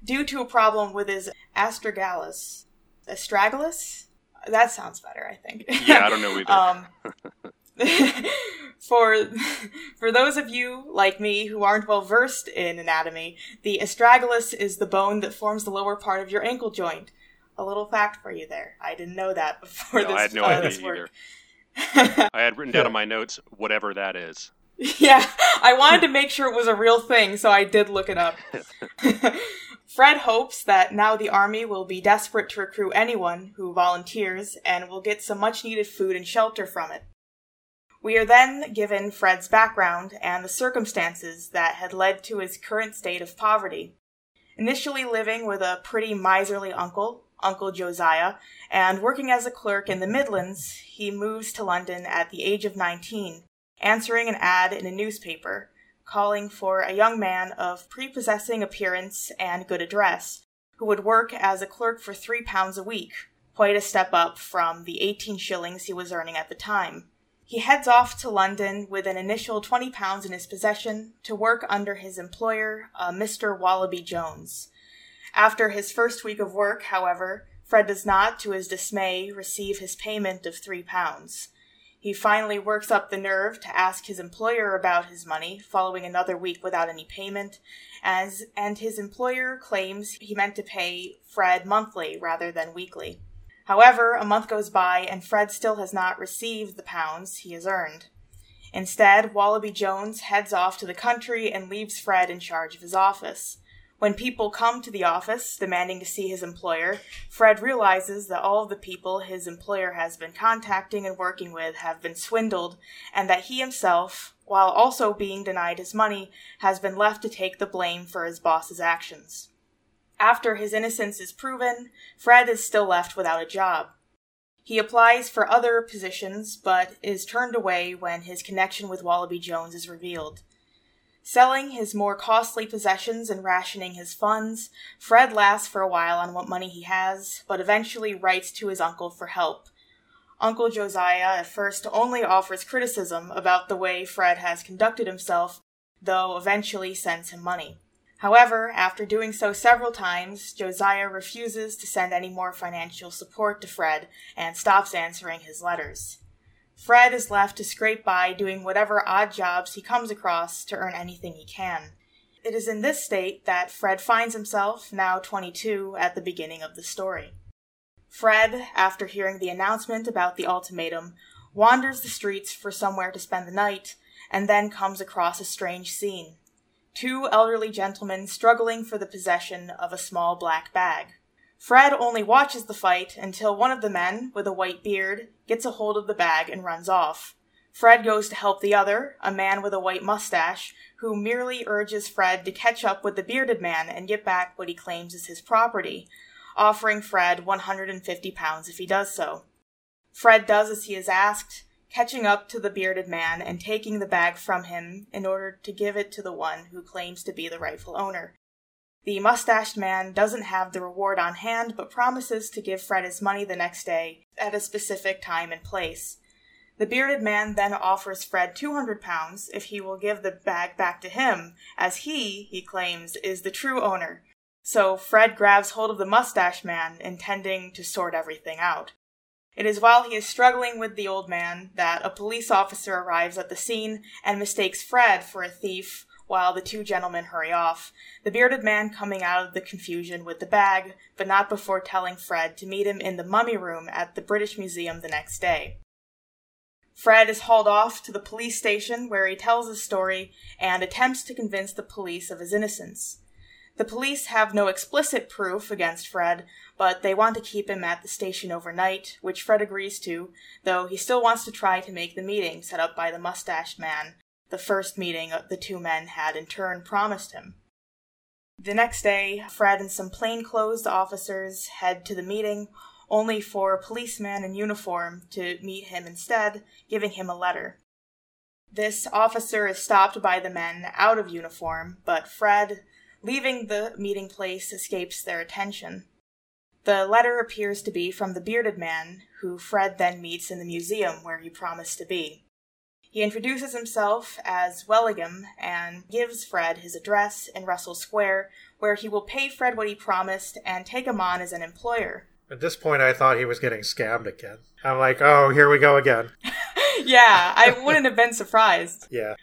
due to a problem with his astragalus. Astragalus? That sounds better, I think. Yeah, I don't know either. um, for, for those of you, like me, who aren't well-versed in anatomy, the astragalus is the bone that forms the lower part of your ankle joint. A little fact for you there. I didn't know that before no, this, I had no uh, idea this work. Either. I had written down in my notes, whatever that is. Yeah, I wanted to make sure it was a real thing, so I did look it up. Fred hopes that now the army will be desperate to recruit anyone who volunteers and will get some much-needed food and shelter from it. We are then given Fred's background and the circumstances that had led to his current state of poverty. Initially living with a pretty miserly uncle, Uncle Josiah, and working as a clerk in the Midlands, he moves to London at the age of nineteen. Answering an ad in a newspaper, calling for a young man of prepossessing appearance and good address, who would work as a clerk for three pounds a week, quite a step up from the eighteen shillings he was earning at the time. He heads off to London with an initial twenty pounds in his possession to work under his employer, uh, Mister Wallaby Jones. After his first week of work, however, Fred does not, to his dismay, receive his payment of three pounds. He finally works up the nerve to ask his employer about his money, following another week without any payment, as and his employer claims he meant to pay Fred monthly rather than weekly. However, a month goes by and Fred still has not received the pounds he has earned. Instead, Wallaby Jones heads off to the country and leaves Fred in charge of his office. When people come to the office demanding to see his employer, Fred realizes that all of the people his employer has been contacting and working with have been swindled, and that he himself, while also being denied his money, has been left to take the blame for his boss's actions. After his innocence is proven, Fred is still left without a job. He applies for other positions, but is turned away when his connection with Wallaby Jones is revealed. Selling his more costly possessions and rationing his funds, Fred lasts for a while on what money he has, but eventually writes to his uncle for help. Uncle Josiah at first only offers criticism about the way Fred has conducted himself, though eventually sends him money. However, after doing so several times, Josiah refuses to send any more financial support to Fred and stops answering his letters. Fred is left to scrape by doing whatever odd jobs he comes across to earn anything he can. It is in this state that Fred finds himself, now twenty-two, at the beginning of the story. Fred, after hearing the announcement about the ultimatum, wanders the streets for somewhere to spend the night, and then comes across a strange scene. Two elderly gentlemen struggling for the possession of a small black bag. Fred only watches the fight until one of the men, with a white beard, gets a hold of the bag and runs off. Fred goes to help the other, a man with a white mustache, who merely urges Fred to catch up with the bearded man and get back what he claims is his property, offering Fred one hundred fifty pounds if he does so. Fred does as he is asked, catching up to the bearded man and taking the bag from him in order to give it to the one who claims to be the rightful owner. The mustached man doesn't have the reward on hand, but promises to give Fred his money the next day at a specific time and place. The bearded man then offers Fred two hundred pounds if he will give the bag back to him, as he, he claims, is the true owner. So Fred grabs hold of the mustached man, intending to sort everything out. It is while he is struggling with the old man that a police officer arrives at the scene and mistakes Fred for a thief, while the two gentlemen hurry off, the bearded man coming out of the confusion with the bag, but not before telling Fred to meet him in the mummy room at the British Museum the next day. Fred is hauled off to the police station where he tells his story and attempts to convince the police of his innocence. The police have no explicit proof against Fred, but they want to keep him at the station overnight, which Fred agrees to, though he still wants to try to make the meeting set up by the mustached man, the first meeting the two men had in turn promised him. The next day, Fred and some plainclothes officers head to the meeting, only for a policeman in uniform to meet him instead, giving him a letter. This officer is stopped by the men out of uniform, but Fred, leaving the meeting place, escapes their attention. The letter appears to be from the bearded man, who Fred then meets in the museum where he promised to be. He introduces himself as Wellingham and gives Fred his address in Russell Square, where he will pay Fred what he promised and take him on as an employer. At this point, I thought he was getting scammed again. I'm like, oh, here we go again. Yeah, I wouldn't have been surprised. Yeah.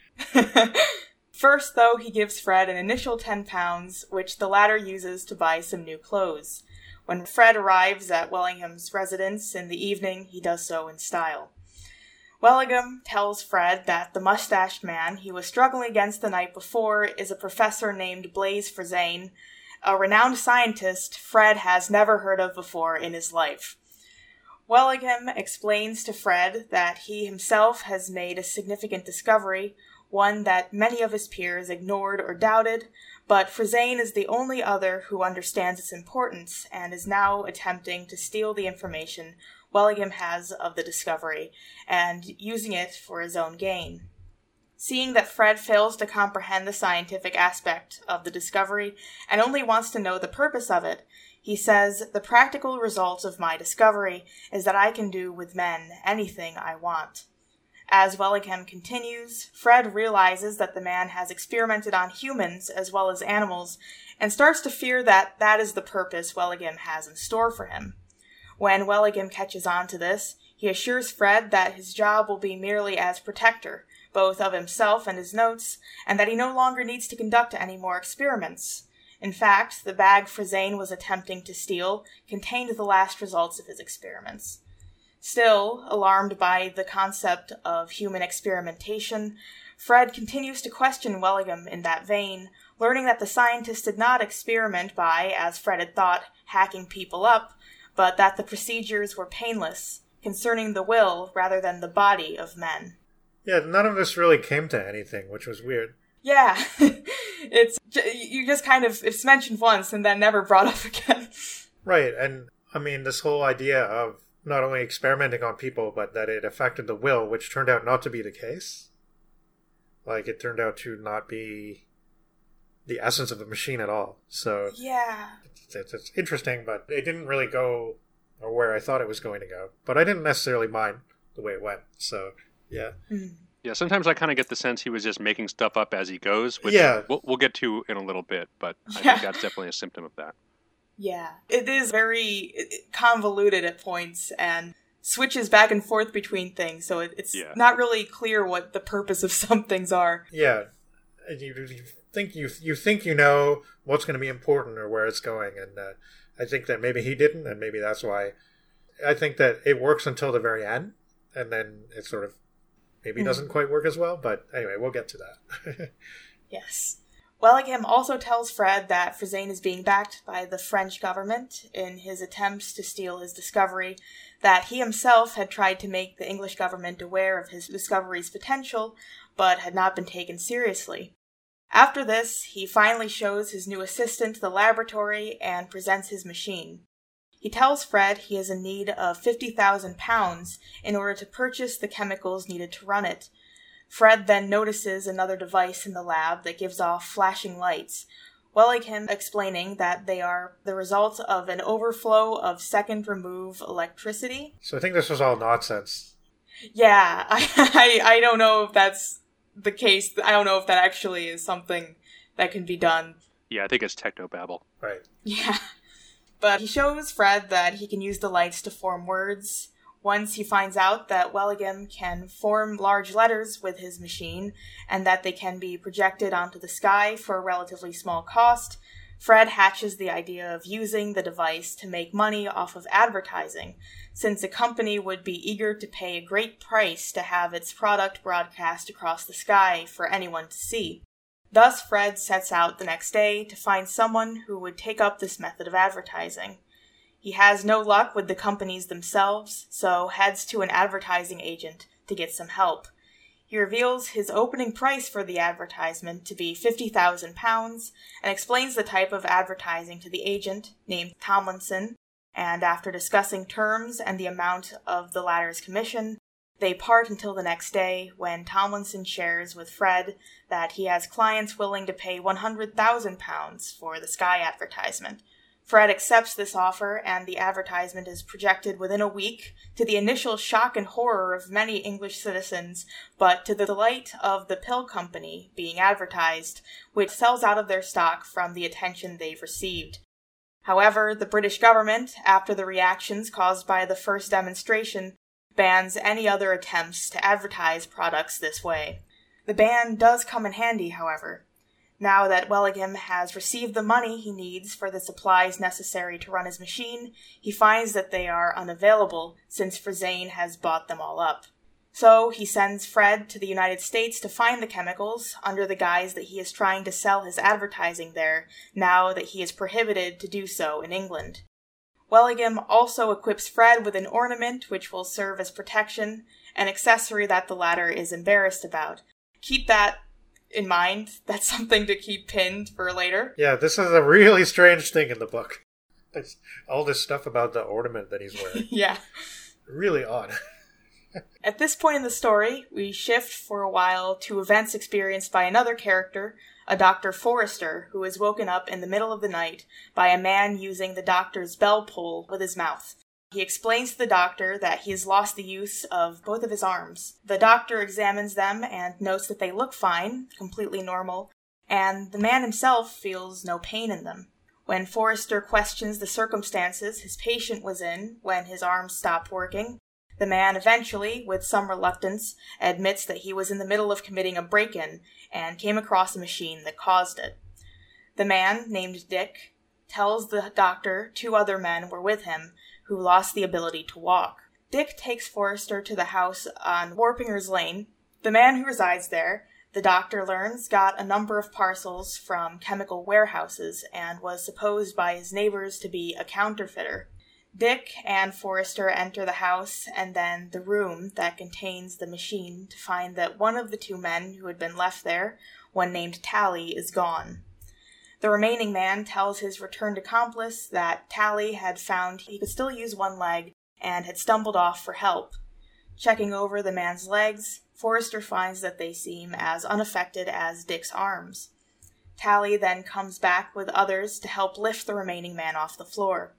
First, though, he gives Fred an initial ten pounds, which the latter uses to buy some new clothes. When Fred arrives at Wellingham's residence in the evening, he does so in style. Wellingham tells Fred that the mustached man he was struggling against the night before is a professor named Blaise Frisane, a renowned scientist Fred has never heard of before in his life. Wellingham explains to Fred that he himself has made a significant discovery, one that many of his peers ignored or doubted, but Frisane is the only other who understands its importance and is now attempting to steal the information Wellingham has of the discovery, and using it for his own gain. Seeing that Fred fails to comprehend the scientific aspect of the discovery, and only wants to know the purpose of it, He says, "The practical result of my discovery is that I can do with men anything I want." As Wellingham continues, Fred realizes that the man has experimented on humans as well as animals, and starts to fear that that is the purpose Wellingham has in store for him. When Wellingham catches on to this, he assures Fred that his job will be merely as protector, both of himself and his notes, and that he no longer needs to conduct any more experiments. In fact, the bag Frisane was attempting to steal contained the last results of his experiments. Still, alarmed by the concept of human experimentation, Fred continues to question Wellingham in that vein, learning that the scientist did not experiment by, as Fred had thought, hacking people up, but that the procedures were painless, concerning the will rather than the body of men. Yeah, none of this really came to anything, which was weird. Yeah, it's you just kind of, it's mentioned once and then never brought up again. Right, and I mean, this whole idea of not only experimenting on people, but that it affected the will, which turned out not to be the case. Like, it turned out to not be the essence of the machine at all. So, yeah. It's, it's, it's interesting, but it didn't really go where I thought it was going to go. But I didn't necessarily mind the way it went. So, yeah. Mm-hmm. Yeah, sometimes I kind of get the sense he was just making stuff up as he goes, which yeah. we'll, we'll get to in a little bit, but yeah. I think that's definitely a symptom of that. Yeah, it is very convoluted at points and switches back and forth between things, so it, it's yeah. not really clear what the purpose of some things are. Yeah, you, you think you you think you know what's going to be important or where it's going, and uh, I think that maybe he didn't, and maybe that's why. I think that it works until the very end, and then it sort of maybe mm. doesn't quite work as well, but anyway, we'll get to that. Yes. Wellingham also tells Fred that Frisane is being backed by the French government in his attempts to steal his discovery, that he himself had tried to make the English government aware of his discovery's potential, but had not been taken seriously. After this, he finally shows his new assistant the laboratory and presents his machine. He tells Fred he is in need of fifty thousand pounds in order to purchase the chemicals needed to run it. Fred then notices another device in the lab that gives off flashing lights, Wellingham explaining that they are the result of an overflow of second-remove electricity. So I think this was all nonsense. Yeah, I, I I don't know if that's the case. I don't know if that actually is something that can be done. Yeah, I think it's technobabble. Right. Yeah. But he shows Fred that he can use the lights to form words. Once he finds out that Wellingham can form large letters with his machine and that they can be projected onto the sky for a relatively small cost, Fred hatches the idea of using the device to make money off of advertising, since a company would be eager to pay a great price to have its product broadcast across the sky for anyone to see. Thus, Fred sets out the next day to find someone who would take up this method of advertising. He has no luck with the companies themselves, so heads to an advertising agent to get some help. He reveals his opening price for the advertisement to be fifty thousand pounds and explains the type of advertising to the agent, named Tomlinson, and after discussing terms and the amount of the latter's commission, they part until the next day when Tomlinson shares with Fred that he has clients willing to pay one hundred thousand pounds for the Sky advertisement. Fred accepts this offer, and the advertisement is projected within a week, to the initial shock and horror of many English citizens, but to the delight of the pill company being advertised, which sells out of their stock from the attention they've received. However, the British government, after the reactions caused by the first demonstration, bans any other attempts to advertise products this way. The ban does come in handy, however. Now that Wellingham has received the money he needs for the supplies necessary to run his machine, he finds that they are unavailable since Frisane has bought them all up. So he sends Fred to the United States to find the chemicals under the guise that he is trying to sell his advertising there now that he is prohibited to do so in England. Wellingham also equips Fred with an ornament which will serve as protection, an accessory that the latter is embarrassed about. Keep that in mind. That's something to keep pinned for later. Yeah, this is a really strange thing in the book. It's all this stuff about the ornament that he's wearing. Yeah. Really odd. At this point in the story, we shift for a while to events experienced by another character, a Doctor Forrester, who is woken up in the middle of the night by a man using the doctor's bell pull with his mouth. He explains to the doctor that he has lost the use of both of his arms. The doctor examines them and notes that they look fine, completely normal, and the man himself feels no pain in them. When Forrester questions the circumstances his patient was in when his arms stopped working, the man eventually, with some reluctance, admits that he was in the middle of committing a break-in and came across a machine that caused it. The man, named Dick, tells the doctor two other men were with him who lost the ability to walk. Dick takes Forrester to the house on Warpinger's Lane. The man who resides there, the doctor learns, got a number of parcels from chemical warehouses and was supposed by his neighbors to be a counterfeiter. Dick and Forrester enter the house and then the room that contains the machine to find that one of the two men who had been left there, one named Tally, is gone. The remaining man tells his returned accomplice that Tally had found he could still use one leg and had stumbled off for help. Checking over the man's legs, Forrester finds that they seem as unaffected as Dick's arms. Tally then comes back with others to help lift the remaining man off the floor.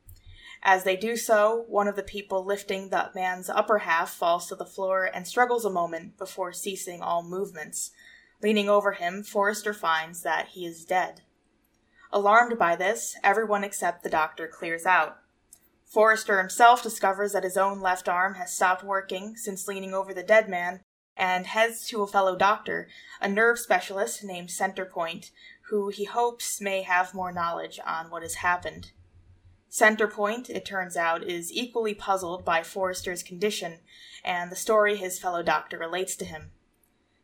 As they do so, one of the people lifting the man's upper half falls to the floor and struggles a moment before ceasing all movements. Leaning over him, Forrester finds that he is dead. Alarmed by this, everyone except the doctor clears out. Forrester himself discovers that his own left arm has stopped working since leaning over the dead man, and heads to a fellow doctor, a nerve specialist named Centerpoint, who he hopes may have more knowledge on what has happened. Centerpoint, it turns out, is equally puzzled by Forrester's condition and the story his fellow doctor relates to him.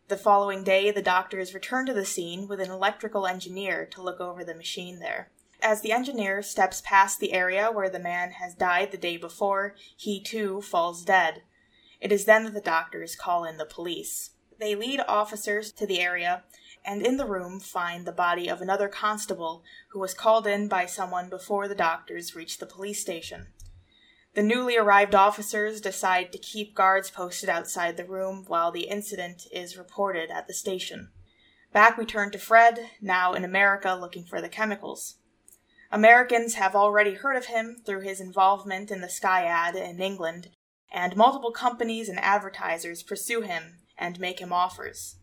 The following day, the doctors return to the scene with an electrical engineer to look over the machine there. As the engineer steps past the area where the man has died the day before, he too falls dead. It is then that the doctors call in the police. They lead officers to the area and in the room find the body of another constable who was called in by someone before the doctors reached the police station. The newly arrived officers decide to keep guards posted outside the room while the incident is reported at the station. Back we turn to Fred, now in America looking for the chemicals. Americans have already heard of him through his involvement in the Sky ad in England, and multiple companies and advertisers pursue him and make him offers.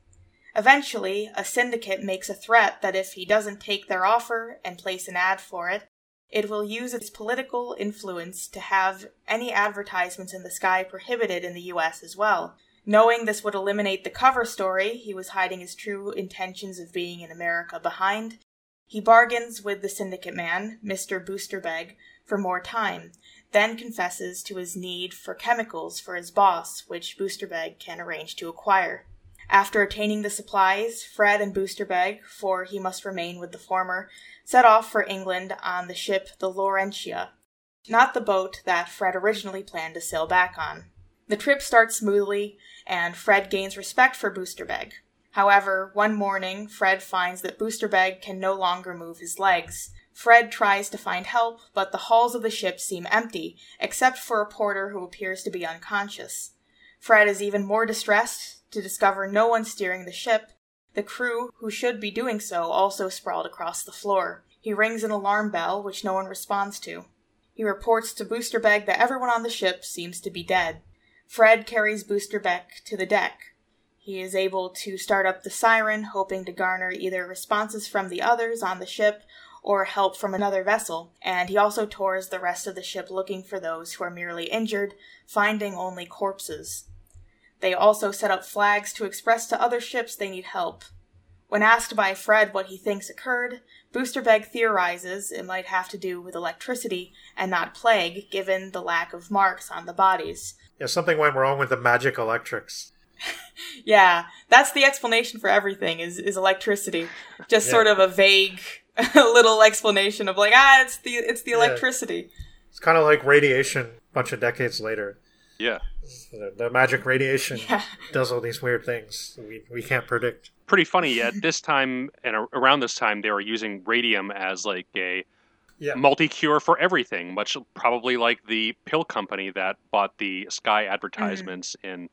Eventually, a syndicate makes a threat that if he doesn't take their offer and place an ad for it, it will use its political influence to have any advertisements in the Sky prohibited in the U S as well. Knowing this would eliminate the cover story he was hiding his true intentions of being in America behind, he bargains with the syndicate man, Mister Boosterbeg, for more time, then confesses to his need for chemicals for his boss, which Boosterbeg can arrange to acquire. After obtaining the supplies, Fred and Boosterbeg, for he must remain with the former, set off for England on the ship the Laurentia, not the boat that Fred originally planned to sail back on. The trip starts smoothly, and Fred gains respect for Boosterbeg. However, one morning, Fred finds that Boosterbeg can no longer move his legs. Fred tries to find help, but the hulls of the ship seem empty, except for a porter who appears to be unconscious. Fred is even more distressed to discover no one steering the ship. The crew, who should be doing so, also sprawled across the floor. He rings an alarm bell, which no one responds to. He reports to Boosterbeg that everyone on the ship seems to be dead. Fred carries Boosterbeg to the deck. He is able to start up the siren, hoping to garner either responses from the others on the ship or help from another vessel, and he also tours the rest of the ship looking for those who are merely injured, finding only corpses. They also set up flags to express to other ships they need help. When asked by Fred what he thinks occurred, Boosterbeg theorizes it might have to do with electricity and not plague, given the lack of marks on the bodies. Yeah, something went wrong with the magic electrics. Yeah, that's the explanation for everything, is, is electricity. Just yeah. Sort of a vague little explanation of like, ah, it's the, it's the electricity. Yeah. It's kind of like radiation a bunch of decades later. Yeah. The, the magic radiation yeah. does all these weird things we we can't predict. Pretty funny. At this time and around this time, they were using radium as like a yeah. multi-cure for everything, much probably like the pill company that bought the Sky advertisements mm-hmm. in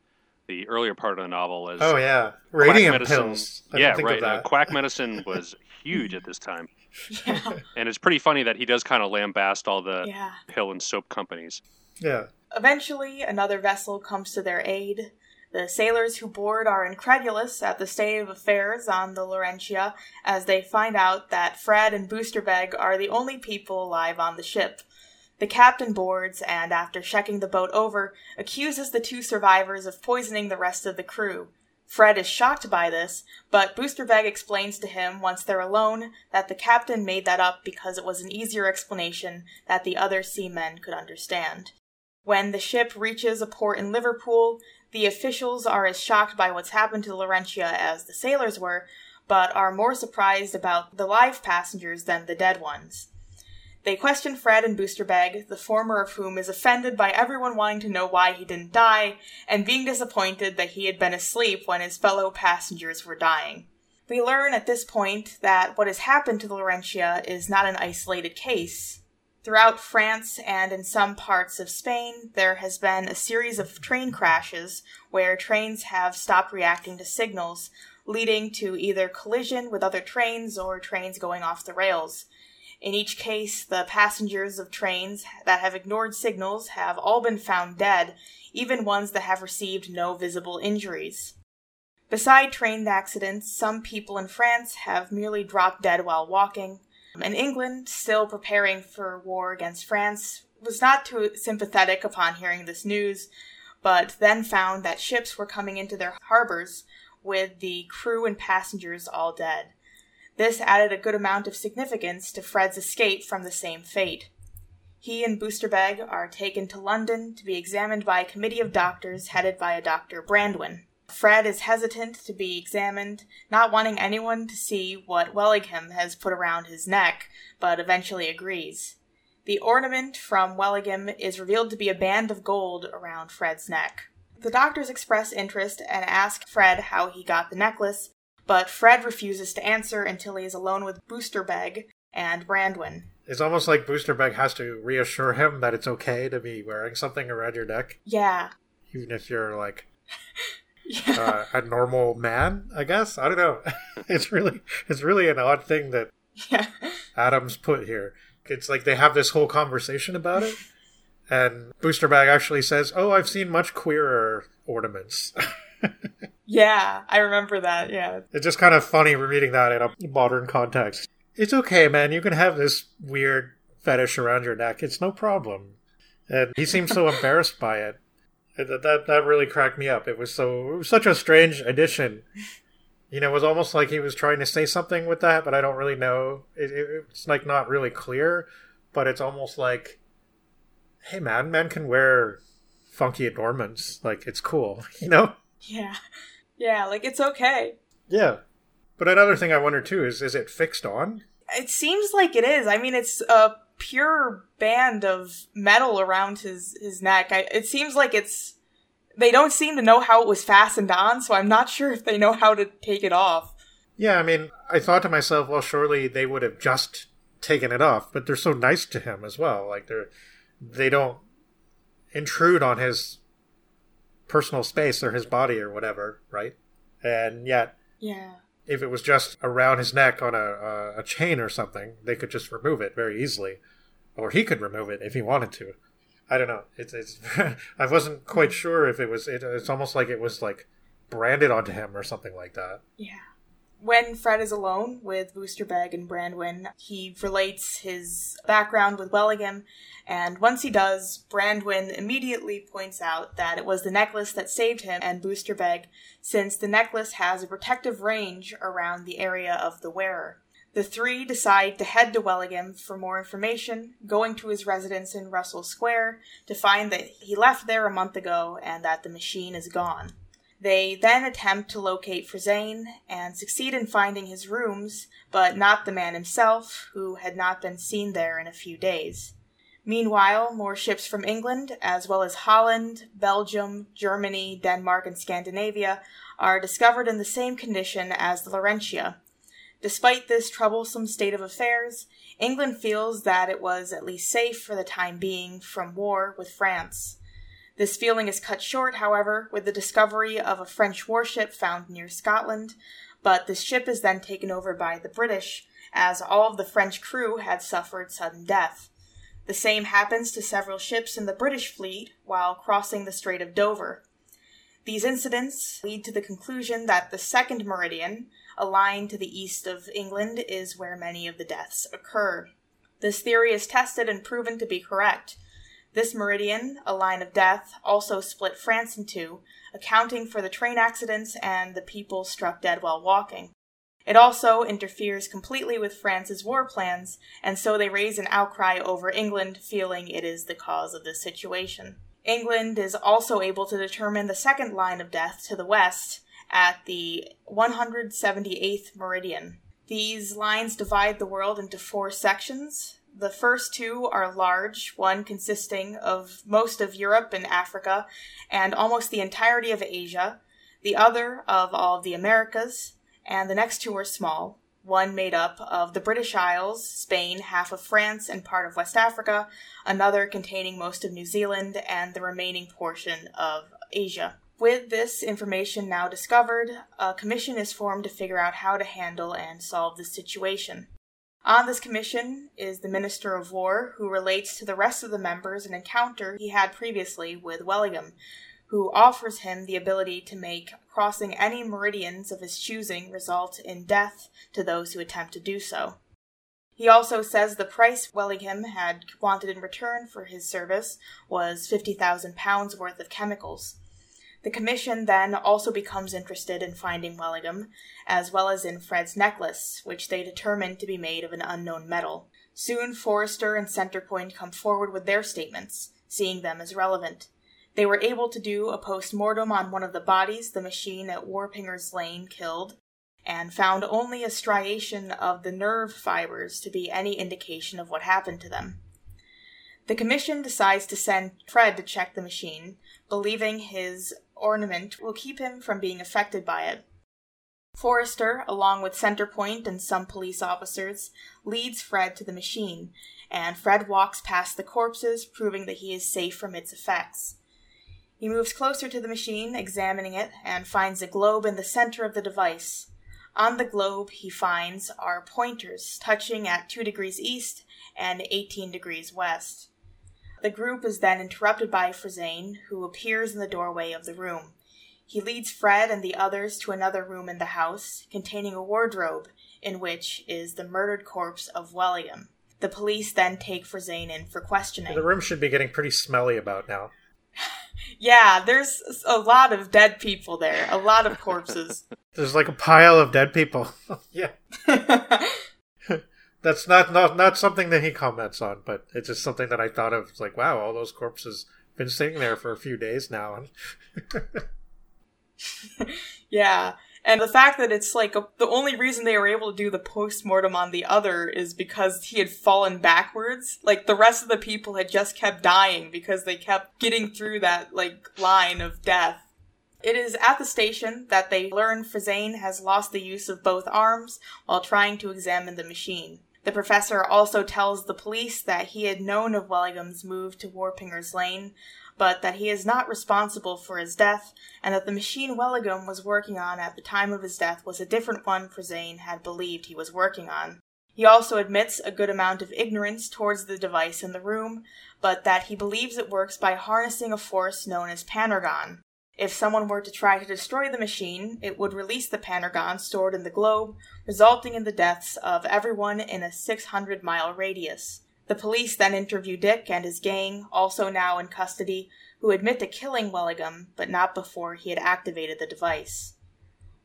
the earlier part of the novel. As oh, yeah. Radium pills. I yeah, right. Uh, quack medicine was huge at this time. Yeah. And it's pretty funny that he does kind of lambaste all the yeah. pill and soap companies. Yeah. Eventually, another vessel comes to their aid. The sailors who board are incredulous at the state of affairs on the Laurentia as they find out that Fred and Boosterbeg are the only people alive on the ship. The captain boards and, after checking the boat over, accuses the two survivors of poisoning the rest of the crew. Fred is shocked by this, but Boosterbeg explains to him, once they're alone, that the captain made that up because it was an easier explanation that the other seamen could understand. When the ship reaches a port in Liverpool, the officials are as shocked by what's happened to the Laurentia as the sailors were, but are more surprised about the live passengers than the dead ones. They question Fred and Boosterbeg, the former of whom is offended by everyone wanting to know why he didn't die, and being disappointed that he had been asleep when his fellow passengers were dying. We learn at this point that what has happened to the Laurentia is not an isolated case. Throughout France and in some parts of Spain, there has been a series of train crashes where trains have stopped reacting to signals, leading to either collision with other trains or trains going off the rails. In each case, the passengers of trains that have ignored signals have all been found dead, even ones that have received no visible injuries. Beside train accidents, some people in France have merely dropped dead while walking, and England, still preparing for war against France, was not too sympathetic upon hearing this news, but then found that ships were coming into their harbors with the crew and passengers all dead. This added a good amount of significance to Fred's escape from the same fate. He and Boosterbeg are taken to London to be examined by a committee of doctors headed by a Doctor Brandwin. Fred is hesitant to be examined, not wanting anyone to see what Wellingham has put around his neck, but eventually agrees. The ornament from Wellingham is revealed to be a band of gold around Fred's neck. The doctors express interest and ask Fred how he got the necklace, but Fred refuses to answer until he is alone with Boosterbeg and Brandwin. It's almost like Boosterbeg has to reassure him that it's okay to be wearing something around your neck. Yeah. Even if you're, like, yeah. uh, a normal man, I guess? I don't know. It's really it's really an odd thing that yeah. Adams put here. It's like they have this whole conversation about it, and Boosterbeg actually says, oh, I've seen much queerer ornaments. Yeah, I remember that, yeah. It's just kind of funny reading that in a modern context. It's okay, man, you can have this weird fetish around your neck. It's no problem. And he seems so embarrassed by it. That, that that really cracked me up. It was so it was such a strange addition. You know, it was almost like he was trying to say something with that, but I don't really know. It, it, it's like not really clear, but it's almost like, hey, man, men can wear funky adornments. Like, it's cool, you know? Yeah. Yeah, like, it's okay. Yeah. But another thing I wonder, too, is is it fixed on? It seems like it is. I mean, it's a pure band of metal around his, his neck. I, it seems like it's... They don't seem to know how it was fastened on, so I'm not sure if they know how to take it off. Yeah, I mean, I thought to myself, well, surely they would have just taken it off, but they're so nice to him as well. Like, they're, they don't intrude on his personal space or his body or whatever, right? And yet, yeah, if it was just around his neck on a, a a chain or something, they could just remove it very easily, or he could remove it if he wanted to. I don't know. It's it's. I wasn't quite sure if it was. It, it's almost like it was like branded onto him or something like that. Yeah. When Fred is alone with Boosterbeg and Brandwin, he relates his background with Wellingham, and once he does, Brandwin immediately points out that it was the necklace that saved him and Boosterbeg, since the necklace has a protective range around the area of the wearer. The three decide to head to Wellingham for more information, going to his residence in Russell Square to find that he left there a month ago and that the machine is gone. They then attempt to locate Frisane and succeed in finding his rooms, but not the man himself, who had not been seen there in a few days. Meanwhile, more ships from England, as well as Holland, Belgium, Germany, Denmark, and Scandinavia, are discovered in the same condition as the Laurentia. Despite this troublesome state of affairs, England feels that it was at least safe for the time being from war with France. This feeling is cut short, however, with the discovery of a French warship found near Scotland, but this ship is then taken over by the British, as all of the French crew had suffered sudden death. The same happens to several ships in the British fleet while crossing the Strait of Dover. These incidents lead to the conclusion that the second meridian, a line to the east of England, is where many of the deaths occur. This theory is tested and proven to be correct. This meridian, a line of death, also split France in two, accounting for the train accidents and the people struck dead while walking. It also interferes completely with France's war plans, and so they raise an outcry over England, feeling it is the cause of this situation. England is also able to determine the second line of death to the west at the one hundred seventy-eighth meridian. These lines divide the world into four sections. The first two are large, one consisting of most of Europe and Africa, and almost the entirety of Asia, the other of all of the Americas, and the next two are small, one made up of the British Isles, Spain, half of France, and part of West Africa, another containing most of New Zealand, and the remaining portion of Asia. With this information now discovered, a commission is formed to figure out how to handle and solve this situation. On this commission is the Minister of War, who relates to the rest of the members an encounter he had previously with Wellingham, who offers him the ability to make crossing any meridians of his choosing result in death to those who attempt to do so. He also says the price Wellingham had wanted in return for his service was fifty thousand pounds worth of chemicals. The commission then also becomes interested in finding Wellingham, as well as in Fred's necklace, which they determine to be made of an unknown metal. Soon Forrester and Centrepoint come forward with their statements, seeing them as relevant. They were able to do a post-mortem on one of the bodies the machine at Warpinger's Lane killed, and found only a striation of the nerve fibers to be any indication of what happened to them. The commission decides to send Fred to check the machine, believing his ornament will keep him from being affected by it. Forrester, along with Centrepoint and some police officers, leads Fred to the machine, and Fred walks past the corpses, proving that he is safe from its effects. He moves closer to the machine, examining it, and finds a globe in the center of the device. On the globe, he finds, are pointers touching at two degrees east and eighteen degrees west. The group is then interrupted by Frisane, who appears in the doorway of the room. He leads Fred and the others to another room in the house, containing a wardrobe, in which is the murdered corpse of Wellingham. The police then take Frisane in for questioning. The room should be getting pretty smelly about now. Yeah, there's a lot of dead people there. A lot of corpses. There's like a pile of dead people. Yeah. That's not, not not something that he comments on, but it's just something that I thought of. It's like, wow, all those corpses have been sitting there for a few days now. Yeah, and the fact that it's like a, the only reason they were able to do the post-mortem on the other is because he had fallen backwards. Like, the rest of the people had just kept dying because they kept getting through that, like, line of death. It is at the station that they learn Frisane has lost the use of both arms while trying to examine the machine. The professor also tells the police that he had known of Wellingham's move to Warpinger's Lane, but that he is not responsible for his death, and that the machine Wellingham was working on at the time of his death was a different one Frisane had believed he was working on. He also admits a good amount of ignorance towards the device in the room, but that he believes it works by harnessing a force known as Panergon. If someone were to try to destroy the machine, it would release the Panergon stored in the globe, resulting in the deaths of everyone in a six hundred mile radius. The police then interview Dick and his gang, also now in custody, who admit to killing Wellingham, but not before he had activated the device.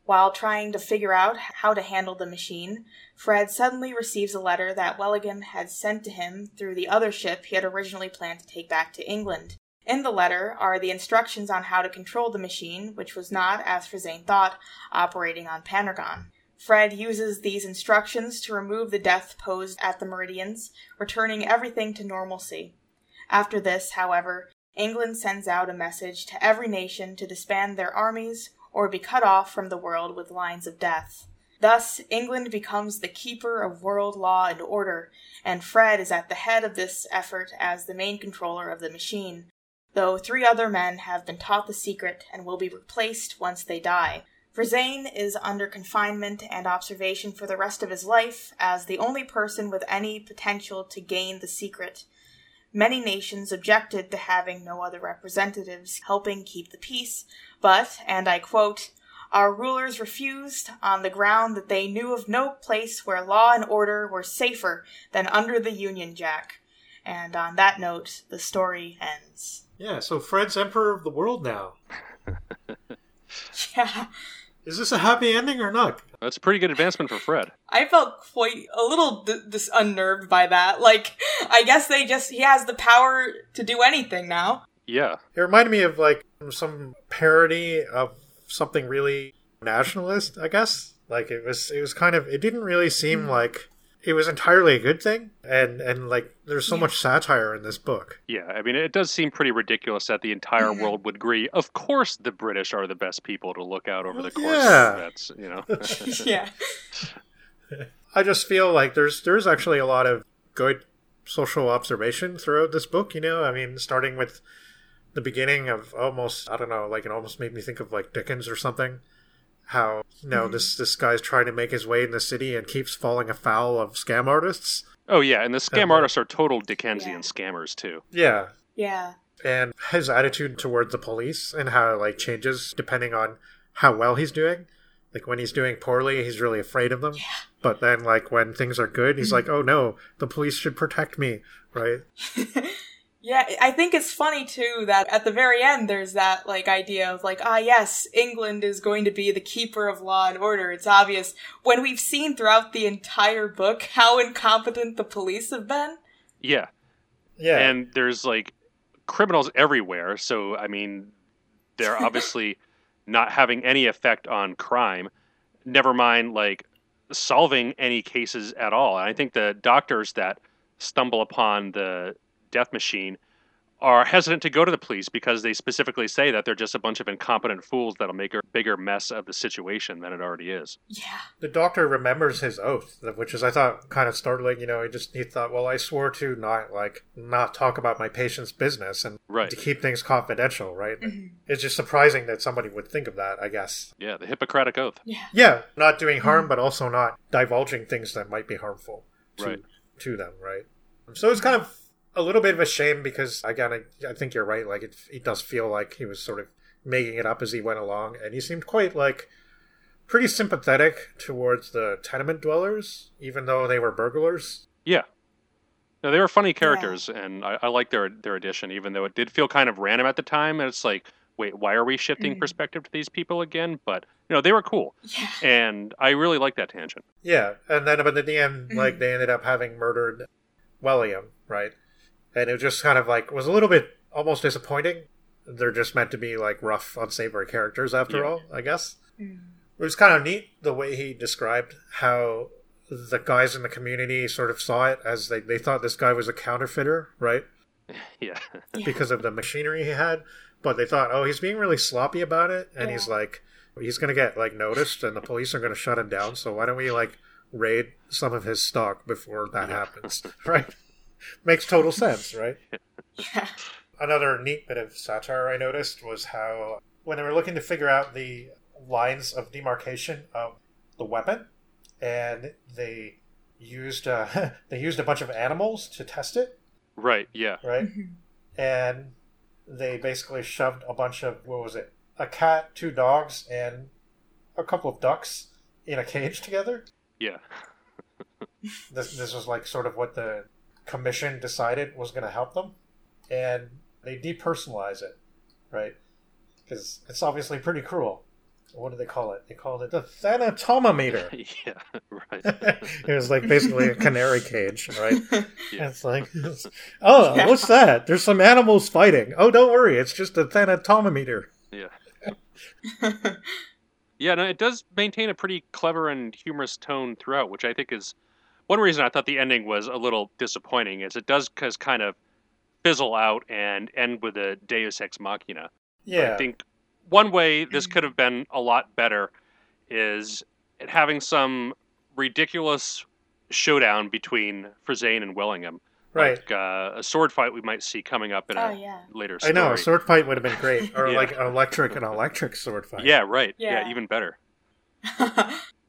While trying to figure out how to handle the machine, Fred suddenly receives a letter that Wellingham had sent to him through the other ship he had originally planned to take back to England. In the letter are the instructions on how to control the machine, which was not, as Frisane thought, operating on Panergon. Fred uses these instructions to remove the death posed at the meridians, returning everything to normalcy. After this, however, England sends out a message to every nation to disband their armies or be cut off from the world with lines of death. Thus, England becomes the keeper of world law and order, and Fred is at the head of this effort as the main controller of the machine, though three other men have been taught the secret and will be replaced once they die. Frisane is under confinement and observation for the rest of his life as the only person with any potential to gain the secret. Many nations objected to having no other representatives helping keep the peace, but, and I quote, "Our rulers refused on the ground that they knew of no place where law and order were safer than under the Union Jack." And on that note, the story ends. Yeah, so Fred's emperor of the world now. Yeah. Is this a happy ending or not? That's a pretty good advancement for Fred. I felt quite a little d- dis- unnerved by that. Like, I guess they just, he has the power to do anything now. Yeah. It reminded me of, like, some parody of something really nationalist, I guess. Like, it was, it was kind of, it didn't really seem mm. like it was entirely a good thing. And, and like, there's so yeah. much satire in this book. Yeah, I mean, it does seem pretty ridiculous that the entire world would agree. Of course the British are the best people to look out over the course. Yeah. That's, you know. Yeah. I just feel like there's there's actually a lot of good social observation throughout this book, you know? I mean, starting with the beginning of almost, I don't know, like it almost made me think of like Dickens or something. How, you know, mm-hmm. this, this guy's trying to make his way in the city and keeps falling afoul of scam artists. Oh, yeah, and the scam and, artists are total Dickensian yeah. scammers, too. Yeah. Yeah. And his attitude towards the police and how it, like, changes depending on how well he's doing. Like, when he's doing poorly, he's really afraid of them. Yeah. But then, like, when things are good, he's mm-hmm. like, oh, no, the police should protect me, right? Yeah, I think it's funny, too, that at the very end, there's that, like, idea of, like, ah, yes, England is going to be the keeper of law and order. It's obvious when we've seen throughout the entire book how incompetent the police have been. Yeah. Yeah. And there's, like, criminals everywhere. So, I mean, they're obviously not having any effect on crime, never mind, like, solving any cases at all. And I think the doctors that stumble upon the death machine are hesitant to go to the police because they specifically say that they're just a bunch of incompetent fools that'll make a bigger mess of the situation than it already is. Yeah. The doctor remembers his oath, which is, I thought, kind of startling. You know, he just, he thought, well, I swore to not, like, not talk about my patient's business and right. to keep things confidential, right? Mm-hmm. It's just surprising that somebody would think of that, I guess. Yeah, the Hippocratic Oath. Yeah. Yeah, not doing harm, mm-hmm. but also not divulging things that might be harmful to, right. to them, right? So it's kind of a little bit of a shame because, again, I, I think you're right. Like, it, it does feel like he was sort of making it up as he went along. And he seemed quite, like, pretty sympathetic towards the tenement dwellers, even though they were burglars. Yeah. No, they were funny characters, yeah. and I, I like their their addition, even though it did feel kind of random at the time. And it's like, wait, why are we shifting mm. perspective to these people again? But, you know, they were cool. Yeah. And I really liked that tangent. Yeah. And then, but in the end, mm. like, they ended up having murdered Wellingham, right? And it just kind of, like, was a little bit almost disappointing. They're just meant to be, like, rough, unsavory characters after yeah. all, I guess. Mm. It was kind of neat the way he described how the guys in the community sort of saw it as they, they thought this guy was a counterfeiter, right? Yeah. Because of the machinery he had. But they thought, oh, he's being really sloppy about it. And yeah. he's, like, he's going to get, like, noticed and the police are going to shut him down. So why don't we, like, raid some of his stock before that yeah. happens, right? Makes total sense, right? Yeah. Another neat bit of satire I noticed was how when they were looking to figure out the lines of demarcation of the weapon, and they used uh, they used a bunch of animals to test it. Right, yeah. Right? Mm-hmm. And they basically shoved a bunch of, what was it, a cat, two dogs, and a couple of ducks in a cage together. Yeah. this, this was like sort of what the commission decided was going to help them, and they depersonalize it, right? Because it's obviously pretty cruel. What do they call it? They called it the thanatometer. Yeah, right. It was like basically a canary cage, right? Yeah. It's like, it's, oh, yeah. what's that? There's some animals fighting. Oh, don't worry, it's just a thanatometer. Yeah. Yeah, no, it does maintain a pretty clever and humorous tone throughout, which I think is one reason I thought the ending was a little disappointing. Is it does kind of fizzle out and end with a deus ex machina. Yeah. I think one way this could have been a lot better is having some ridiculous showdown between Frisane and Wellingham. Right. Like, uh, a sword fight we might see coming up in oh, a yeah. later story. I know, a sword fight would have been great. Or yeah. like an electric and electric sword fight. Yeah, right. Yeah, yeah, even better.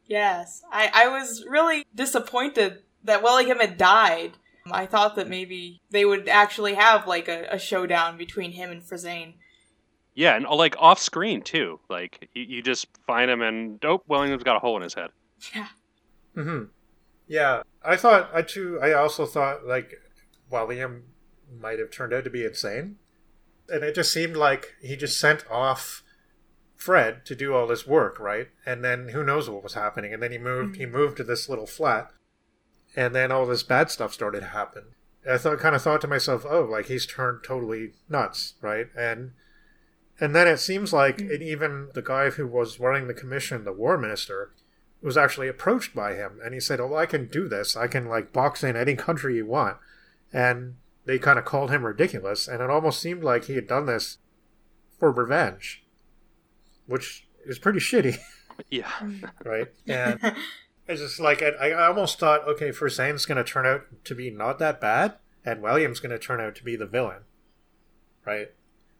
Yes. I, I was really disappointed that Wellingham had died. I thought that maybe they would actually have, like, a, a showdown between him and Frisane. Yeah, and, like, off-screen, too. Like, you, you just find him and, oh, Wellingham's got a hole in his head. Yeah. Mm-hmm. Yeah, I thought, I too, I also thought, like, Wellingham might have turned out to be insane. And it just seemed like he just sent off Fred to do all this work, right? And then who knows what was happening. And then he moved, mm-hmm. he moved to this little flat. And then all this bad stuff started to happen. I thought, kind of thought to myself, oh, like, he's turned totally nuts, right? And and then it seems like mm-hmm. it, even the guy who was running the commission, the war minister, was actually approached by him. And he said, oh, I can do this. I can, like, box in any country you want. And they kind of called him ridiculous. And it almost seemed like he had done this for revenge, which is pretty shitty. Yeah. Right? And... It's just like, I almost thought, okay, Frisane's going to turn out to be not that bad, and William's going to turn out to be the villain, right?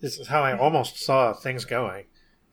This is how I almost saw things going.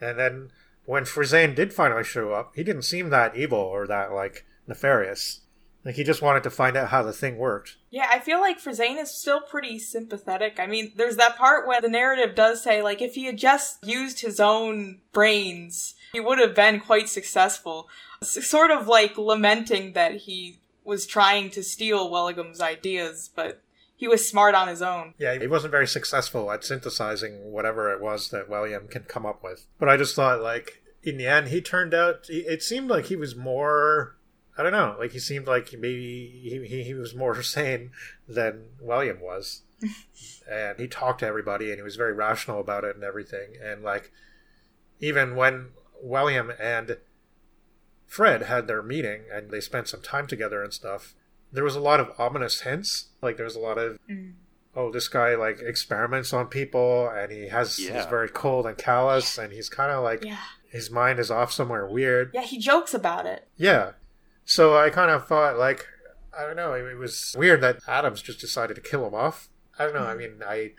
And then when Frisane did finally show up, he didn't seem that evil or that, like, nefarious. Like, he just wanted to find out how the thing worked. Yeah, I feel like Frisane is still pretty sympathetic. I mean, there's that part where the narrative does say, like, if he had just used his own brains, he would have been quite successful. Sort of like lamenting that he was trying to steal Wellingham's ideas, but he was smart on his own. Yeah, he wasn't very successful at synthesizing whatever it was that William can come up with. But I just thought, like, in the end, he turned out, it seemed like he was more, I don't know, like he seemed like maybe he, he, he was more sane than William was. And he talked to everybody and he was very rational about it and everything. And like, even when William and Fred had their meeting and they spent some time together and stuff, there was a lot of ominous hints. Like there was a lot of mm. oh, this guy like experiments on people and he has yeah. he's very cold and callous yeah. and he's kind of like yeah. his mind is off somewhere weird. Yeah, he jokes about it. Yeah. So I kind of thought like, I don't know, it was weird that Adams just decided to kill him off. I don't know. Mm. I mean, I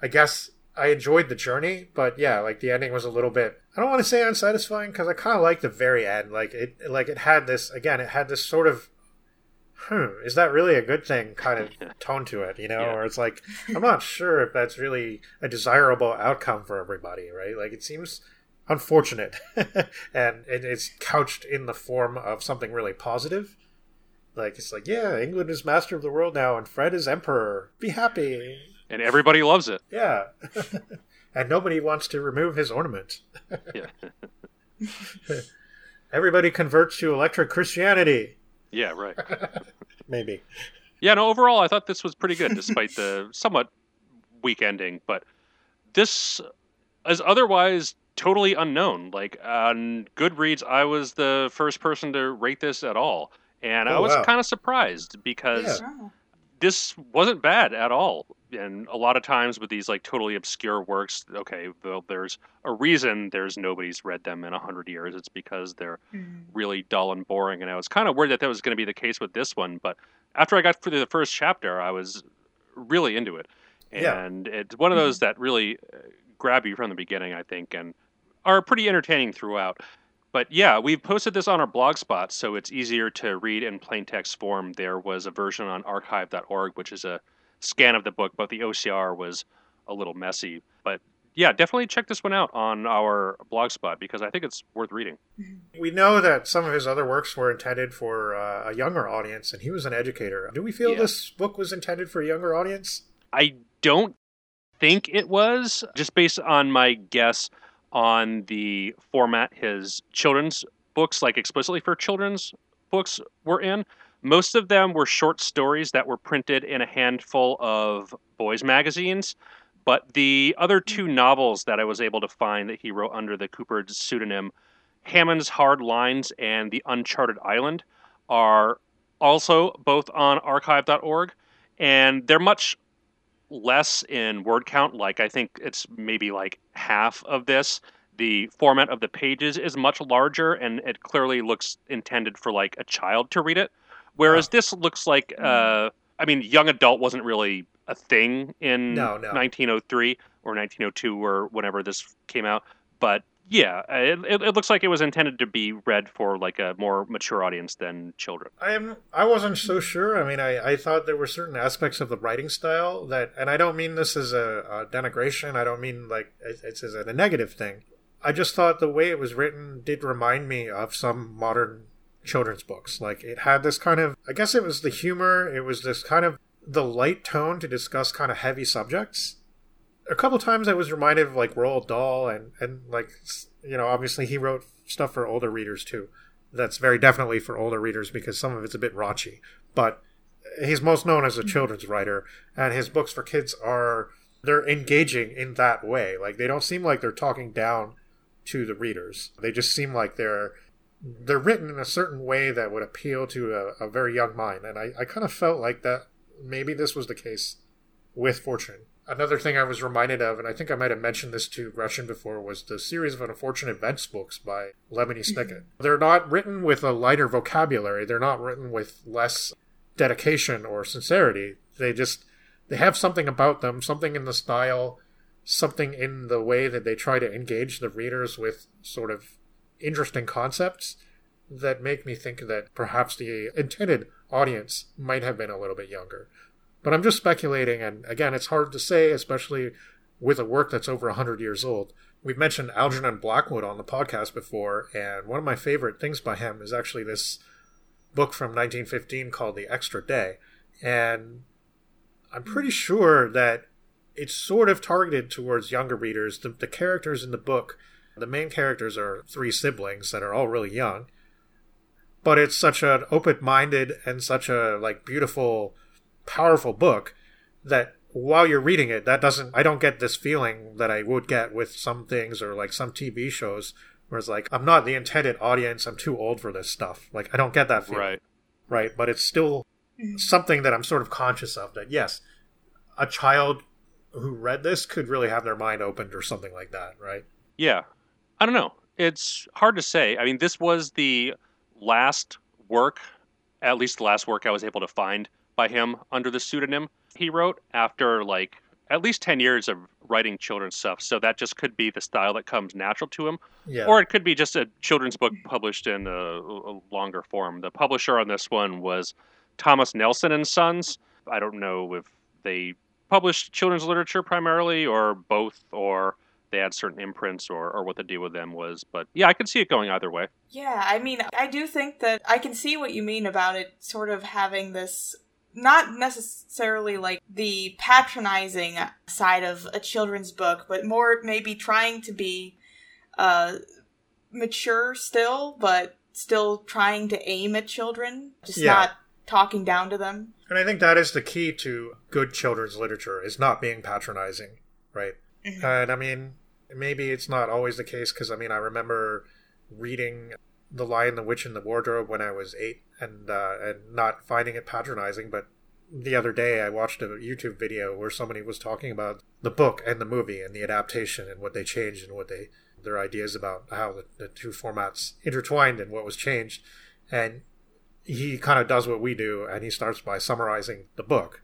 I guess I enjoyed the journey, but yeah, like the ending was a little bit, I don't want to say unsatisfying because I kind of liked the very end. Like it, like it had this, again, it had this sort of, hmm, is that really a good thing kind of tone to it, you know? Yeah. Or it's like, I'm not sure if that's really a desirable outcome for everybody, right? Like it seems unfortunate and it, it's couched in the form of something really positive. Like, it's like, yeah, England is master of the world now and Fred is emperor. Be happy. And everybody loves it. Yeah. And nobody wants to remove his ornament. Yeah. Everybody converts to electric Christianity. Yeah, right. Maybe. Yeah, no, overall, I thought this was pretty good, despite the somewhat weak ending. But this is otherwise totally unknown. Like, on Goodreads, I was the first person to rate this at all. And oh, I was wow. kind of surprised because yeah. this wasn't bad at all. And a lot of times with these like totally obscure works, okay, well, there's a reason there's nobody's read them in a hundred years. It's because they're mm-hmm. really dull and boring. And I was kind of worried that that was going to be the case with this one. But after I got through the first chapter, I was really into it. And yeah. it's one of those mm-hmm. that really grab you from the beginning, I think, and are pretty entertaining throughout. But yeah, we've posted this on our blog spot, so it's easier to read in plain text form. There was a version on archive dot org, which is a scan of the book, but the O C R was a little messy. But yeah, definitely check this one out on our blog spot because I think it's worth reading. We know that some of his other works were intended for uh, a younger audience, and he was an educator. Do we feel yeah. this book was intended for a younger audience? I don't think it was, just based on my guess on the format his children's books, like explicitly for children's books, were in. Most of them were short stories that were printed in a handful of boys' magazines, but the other two novels that I was able to find that he wrote under the Cooper pseudonym, Hammond's Hard Lines and The Uncharted Island, are also both on archive dot org, and they're much less in word count. Like, I think it's maybe like half of this, The format of the pages is much larger, and it clearly looks intended for, like, a child to read it. Whereas yeah. this looks like, uh, I mean, young adult wasn't really a thing in no, no. nineteen oh three or nineteen oh two or whenever this came out. But, yeah, it, it, it looks like it was intended to be read for, like, a more mature audience than children. I am, I wasn't so sure. I mean, I, I thought there were certain aspects of the writing style that, and I don't mean this as a, a denigration. I don't mean, like, it's as a negative thing. I just thought the way it was written did remind me of some modern children's books. Like, it had this kind of, I guess it was the humor, it was this kind of the light tone to discuss kind of heavy subjects. A couple times I was reminded of, like, Roald Dahl, and, and like, you know, obviously he wrote stuff for older readers, too. That's very definitely for older readers, because some of it's a bit raunchy. But he's most known as a children's writer, and his books for kids are, they're engaging in that way. Like, they don't seem like they're talking down to the readers. They just seem like they're they're written in a certain way that would appeal to a, a very young mind. And I, I kind of felt like that maybe this was the case with Fortune. Another thing I was reminded of, and I think I might have mentioned this to Gretchen before, was the series of Unfortunate Events books by Lemony Snicket. They're not written with a lighter vocabulary. They're not written with less dedication or sincerity. They just, they have something about them, something in the style, something in the way that they try to engage the readers with sort of interesting concepts that make me think that perhaps the intended audience might have been a little bit younger. But I'm just speculating, and again, it's hard to say, especially with a work that's over one hundred years old. We've mentioned Algernon Blackwood on the podcast before, and one of my favorite things by him is actually this book from nineteen fifteen called The Extra Day. And I'm pretty sure that it's sort of targeted towards younger readers. The, the characters in the book, the main characters are three siblings that are all really young. But it's such an open-minded and such a, like, beautiful, powerful book that while you're reading it, that doesn't, I don't get this feeling that I would get with some things or, like, some T V shows where it's like, I'm not the intended audience, I'm too old for this stuff. Like, I don't get that feeling. Right. Right. But it's still something that I'm sort of conscious of, that yes, a child who read this could really have their mind opened or something like that, right? Yeah. I don't know. It's hard to say. I mean, this was the last work, at least the last work I was able to find by him under the pseudonym he wrote after, like, at least ten years of writing children's stuff. So that just could be the style that comes natural to him. Yeah. Or it could be just a children's book published in a, a longer form. The publisher on this one was Thomas Nelson and Sons. I don't know if they published children's literature primarily, or both, or they had certain imprints, or, or what the deal with them was. But yeah, I can see it going either way. Yeah, I mean, I do think that I can see what you mean about it sort of having this, not necessarily like the patronizing side of a children's book, but more maybe trying to be uh, mature still, but still trying to aim at children, just yeah. not talking down to them. And I think that is the key to good children's literature, is not being patronizing, right? Mm-hmm. And I mean, maybe it's not always the case, because I mean, I remember reading The Lion, the Witch, and the Wardrobe when I was eight, and uh, and not finding it patronizing. But the other day I watched a YouTube video where somebody was talking about the book and the movie and the adaptation and what they changed and what they their ideas about how the, the two formats intertwined and what was changed. And he kind of does what we do, and he starts by summarizing the book.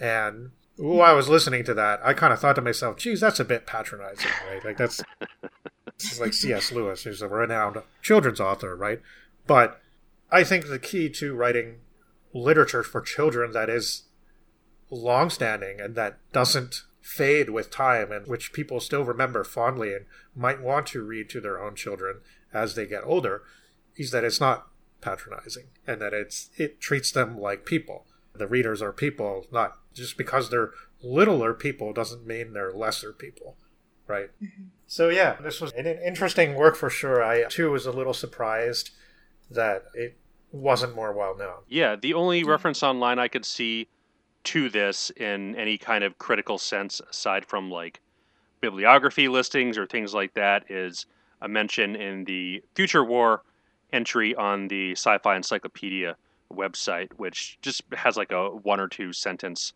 And while I was listening to that, I kind of thought to myself, geez, that's a bit patronizing, right? Like, that's like C S Lewis, who's a renowned children's author, right? But I think the key to writing literature for children that is longstanding and that doesn't fade with time, and which people still remember fondly and might want to read to their own children as they get older, is that it's not patronizing, and that it's it treats them like people. The readers are people. Not just because they're littler people doesn't mean they're lesser people, right? Mm-hmm. So yeah, this was an interesting work for sure. I too was a little surprised that it wasn't more well known. Yeah, the only reference online I could see to this in any kind of critical sense, aside from like bibliography listings or things like that, is a mention in the Future War entry on the Sci-Fi Encyclopedia website, which just has like a one or two sentence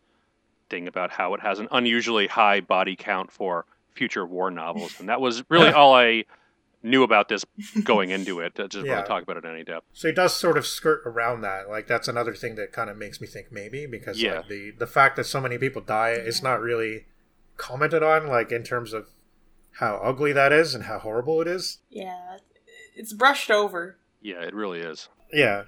thing about how it has an unusually high body count for future war novels. And that was really all I knew about this going into it. I just yeah. want to talk about it in any depth. So he does sort of skirt around that. Like, that's another thing that kind of makes me think maybe, because yeah. like, the, the fact that so many people die is not really commented on, like, in terms of how ugly that is and how horrible it is. Yeah, it's brushed over. Yeah, it really is. Yeah.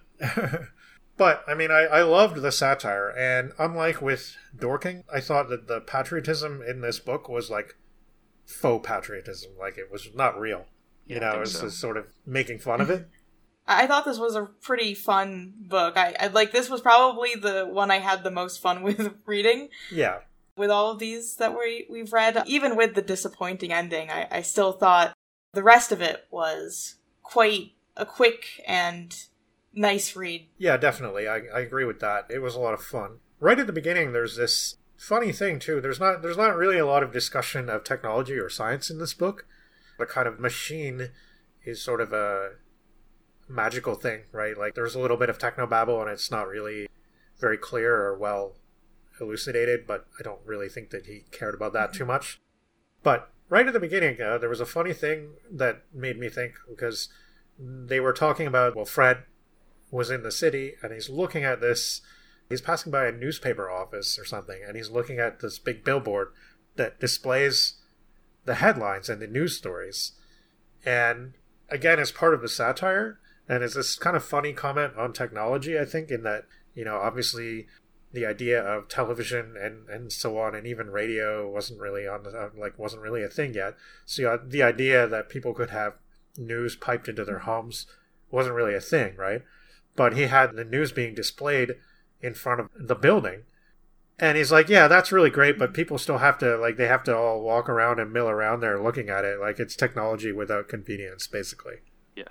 But, I mean, I, I loved the satire, and unlike with Dorking, I thought that the patriotism in this book was, like, faux patriotism. Like, it was not real. You yeah, know, it was so. just sort of making fun of it. I thought this was a pretty fun book. I, I like, this was probably the one I had the most fun with reading. Yeah. With all of these that we, we've read. Even with the disappointing ending, I, I still thought the rest of it was quite a quick and... nice read. Yeah, definitely. I, I agree with that. It was a lot of fun. Right at the beginning, there's this funny thing, too. There's not there's not really a lot of discussion of technology or science in this book. The kind of machine is sort of a magical thing, right? Like, there's a little bit of technobabble, and it's not really very clear or well elucidated, but I don't really think that he cared about that too much. But right at the beginning, uh, there was a funny thing that made me think, because they were talking about, well, Fred... was in the city, and he's looking at this, he's passing by a newspaper office or something, and he's looking at this big billboard that displays the headlines and the news stories. And again, it's part of the satire, and it's this kind of funny comment on technology, I think, in that, you know, obviously the idea of television and, and so on, and even radio wasn't really on, like, wasn't really a thing yet. So you know, the idea that people could have news piped into their homes wasn't really a thing, right? But he had the news being displayed in front of the building. And he's like, yeah, that's really great, but people still have to, like, they have to all walk around and mill around there looking at it. Like, it's technology without convenience, basically. Yeah.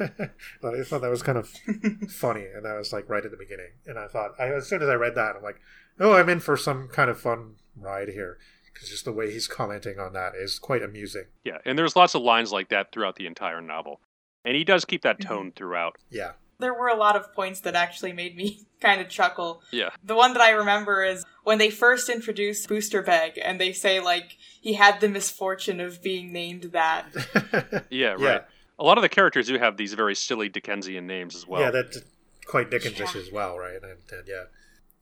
I thought that was kind of funny, and that was, like, right at the beginning. And I thought, I, as soon as I read that, I'm like, oh, I'm in for some kind of fun ride here. Because just the way he's commenting on that is quite amusing. Yeah, and there's lots of lines like that throughout the entire novel. And he does keep that tone throughout. Yeah. There were a lot of points that actually made me kind of chuckle. Yeah. The one that I remember is when they first introduced Booster Bag, and they say, like, he had the misfortune of being named that. yeah, right. Yeah. A lot of the characters do have these very silly Dickensian names as well. Yeah, that's quite Dickensish yeah. as well, right? And, and yeah.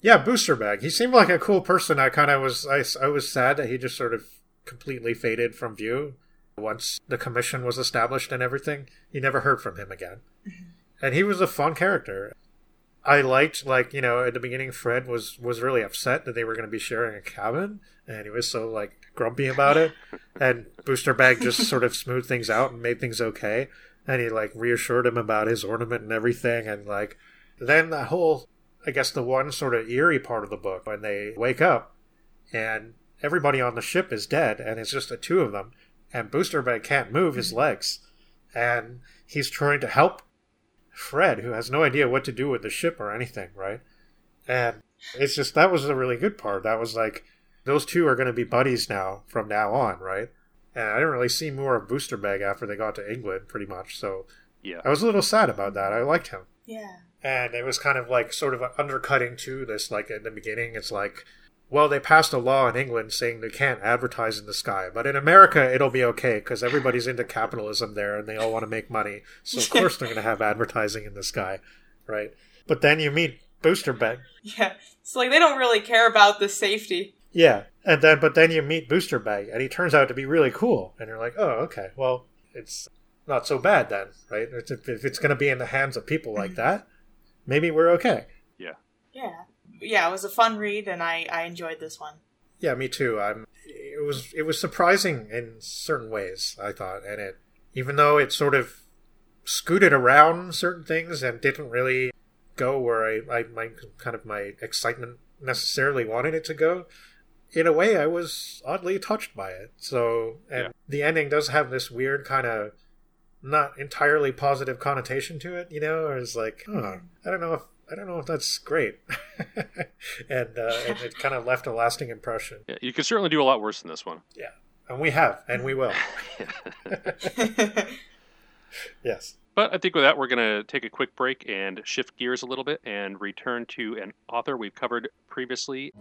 Yeah, Booster Bag. He seemed like a cool person. I kind of was, I, I was sad that he just sort of completely faded from view once the commission was established and everything. You never heard from him again. And he was a fun character. I liked, like, you know, at the beginning, Fred was, was really upset that they were going to be sharing a cabin. And he was so, like, grumpy about it. And Booster Bag just sort of smoothed things out and made things okay. And he, like, reassured him about his ornament and everything. And, like, then the whole, I guess the one sort of eerie part of the book, when they wake up and everybody on the ship is dead. And it's just the two of them. And Booster Bag can't move his legs. And he's trying to help Fred, who has no idea what to do with the ship or anything, right? And it's just, that was a really good part. That was like, those two are going to be buddies now, from now on, right? And I didn't really see more of Booster Bag after they got to England, pretty much. So yeah, I was a little sad about that. I liked him. Yeah. And it was kind of like, sort of undercutting to this, like, in the beginning, it's like, well, they passed a law in England saying they can't advertise in the sky, but in America, it'll be okay because everybody's into capitalism there and they all want to make money. So, of course, they're going to have advertising in the sky, right? But then you meet Booster Bag. Yeah. It's like they don't really care about the safety. Yeah. and then But then you meet Booster Bag and he turns out to be really cool. And you're like, oh, okay, well, it's not so bad then, right? If it's going to be in the hands of people like that, maybe we're okay. Yeah. Yeah. Yeah, it was a fun read, and I, I enjoyed this one. Yeah, me too. Um, it was it was surprising in certain ways, I thought, and it even though it sort of scooted around certain things and didn't really go where I, I my kind of my excitement necessarily wanted it to go. In a way, I was oddly touched by it. So, and yeah. the ending does have this weird kind of not entirely positive connotation to it, you know, or it's like, huh, I don't know if. I don't know if that's great. and, uh, and it kind of left a lasting impression. Yeah, you could certainly do a lot worse than this one. Yeah. And we have, and we will. Yes. But I think with that, we're going to take a quick break and shift gears a little bit and return to an author we've covered previously.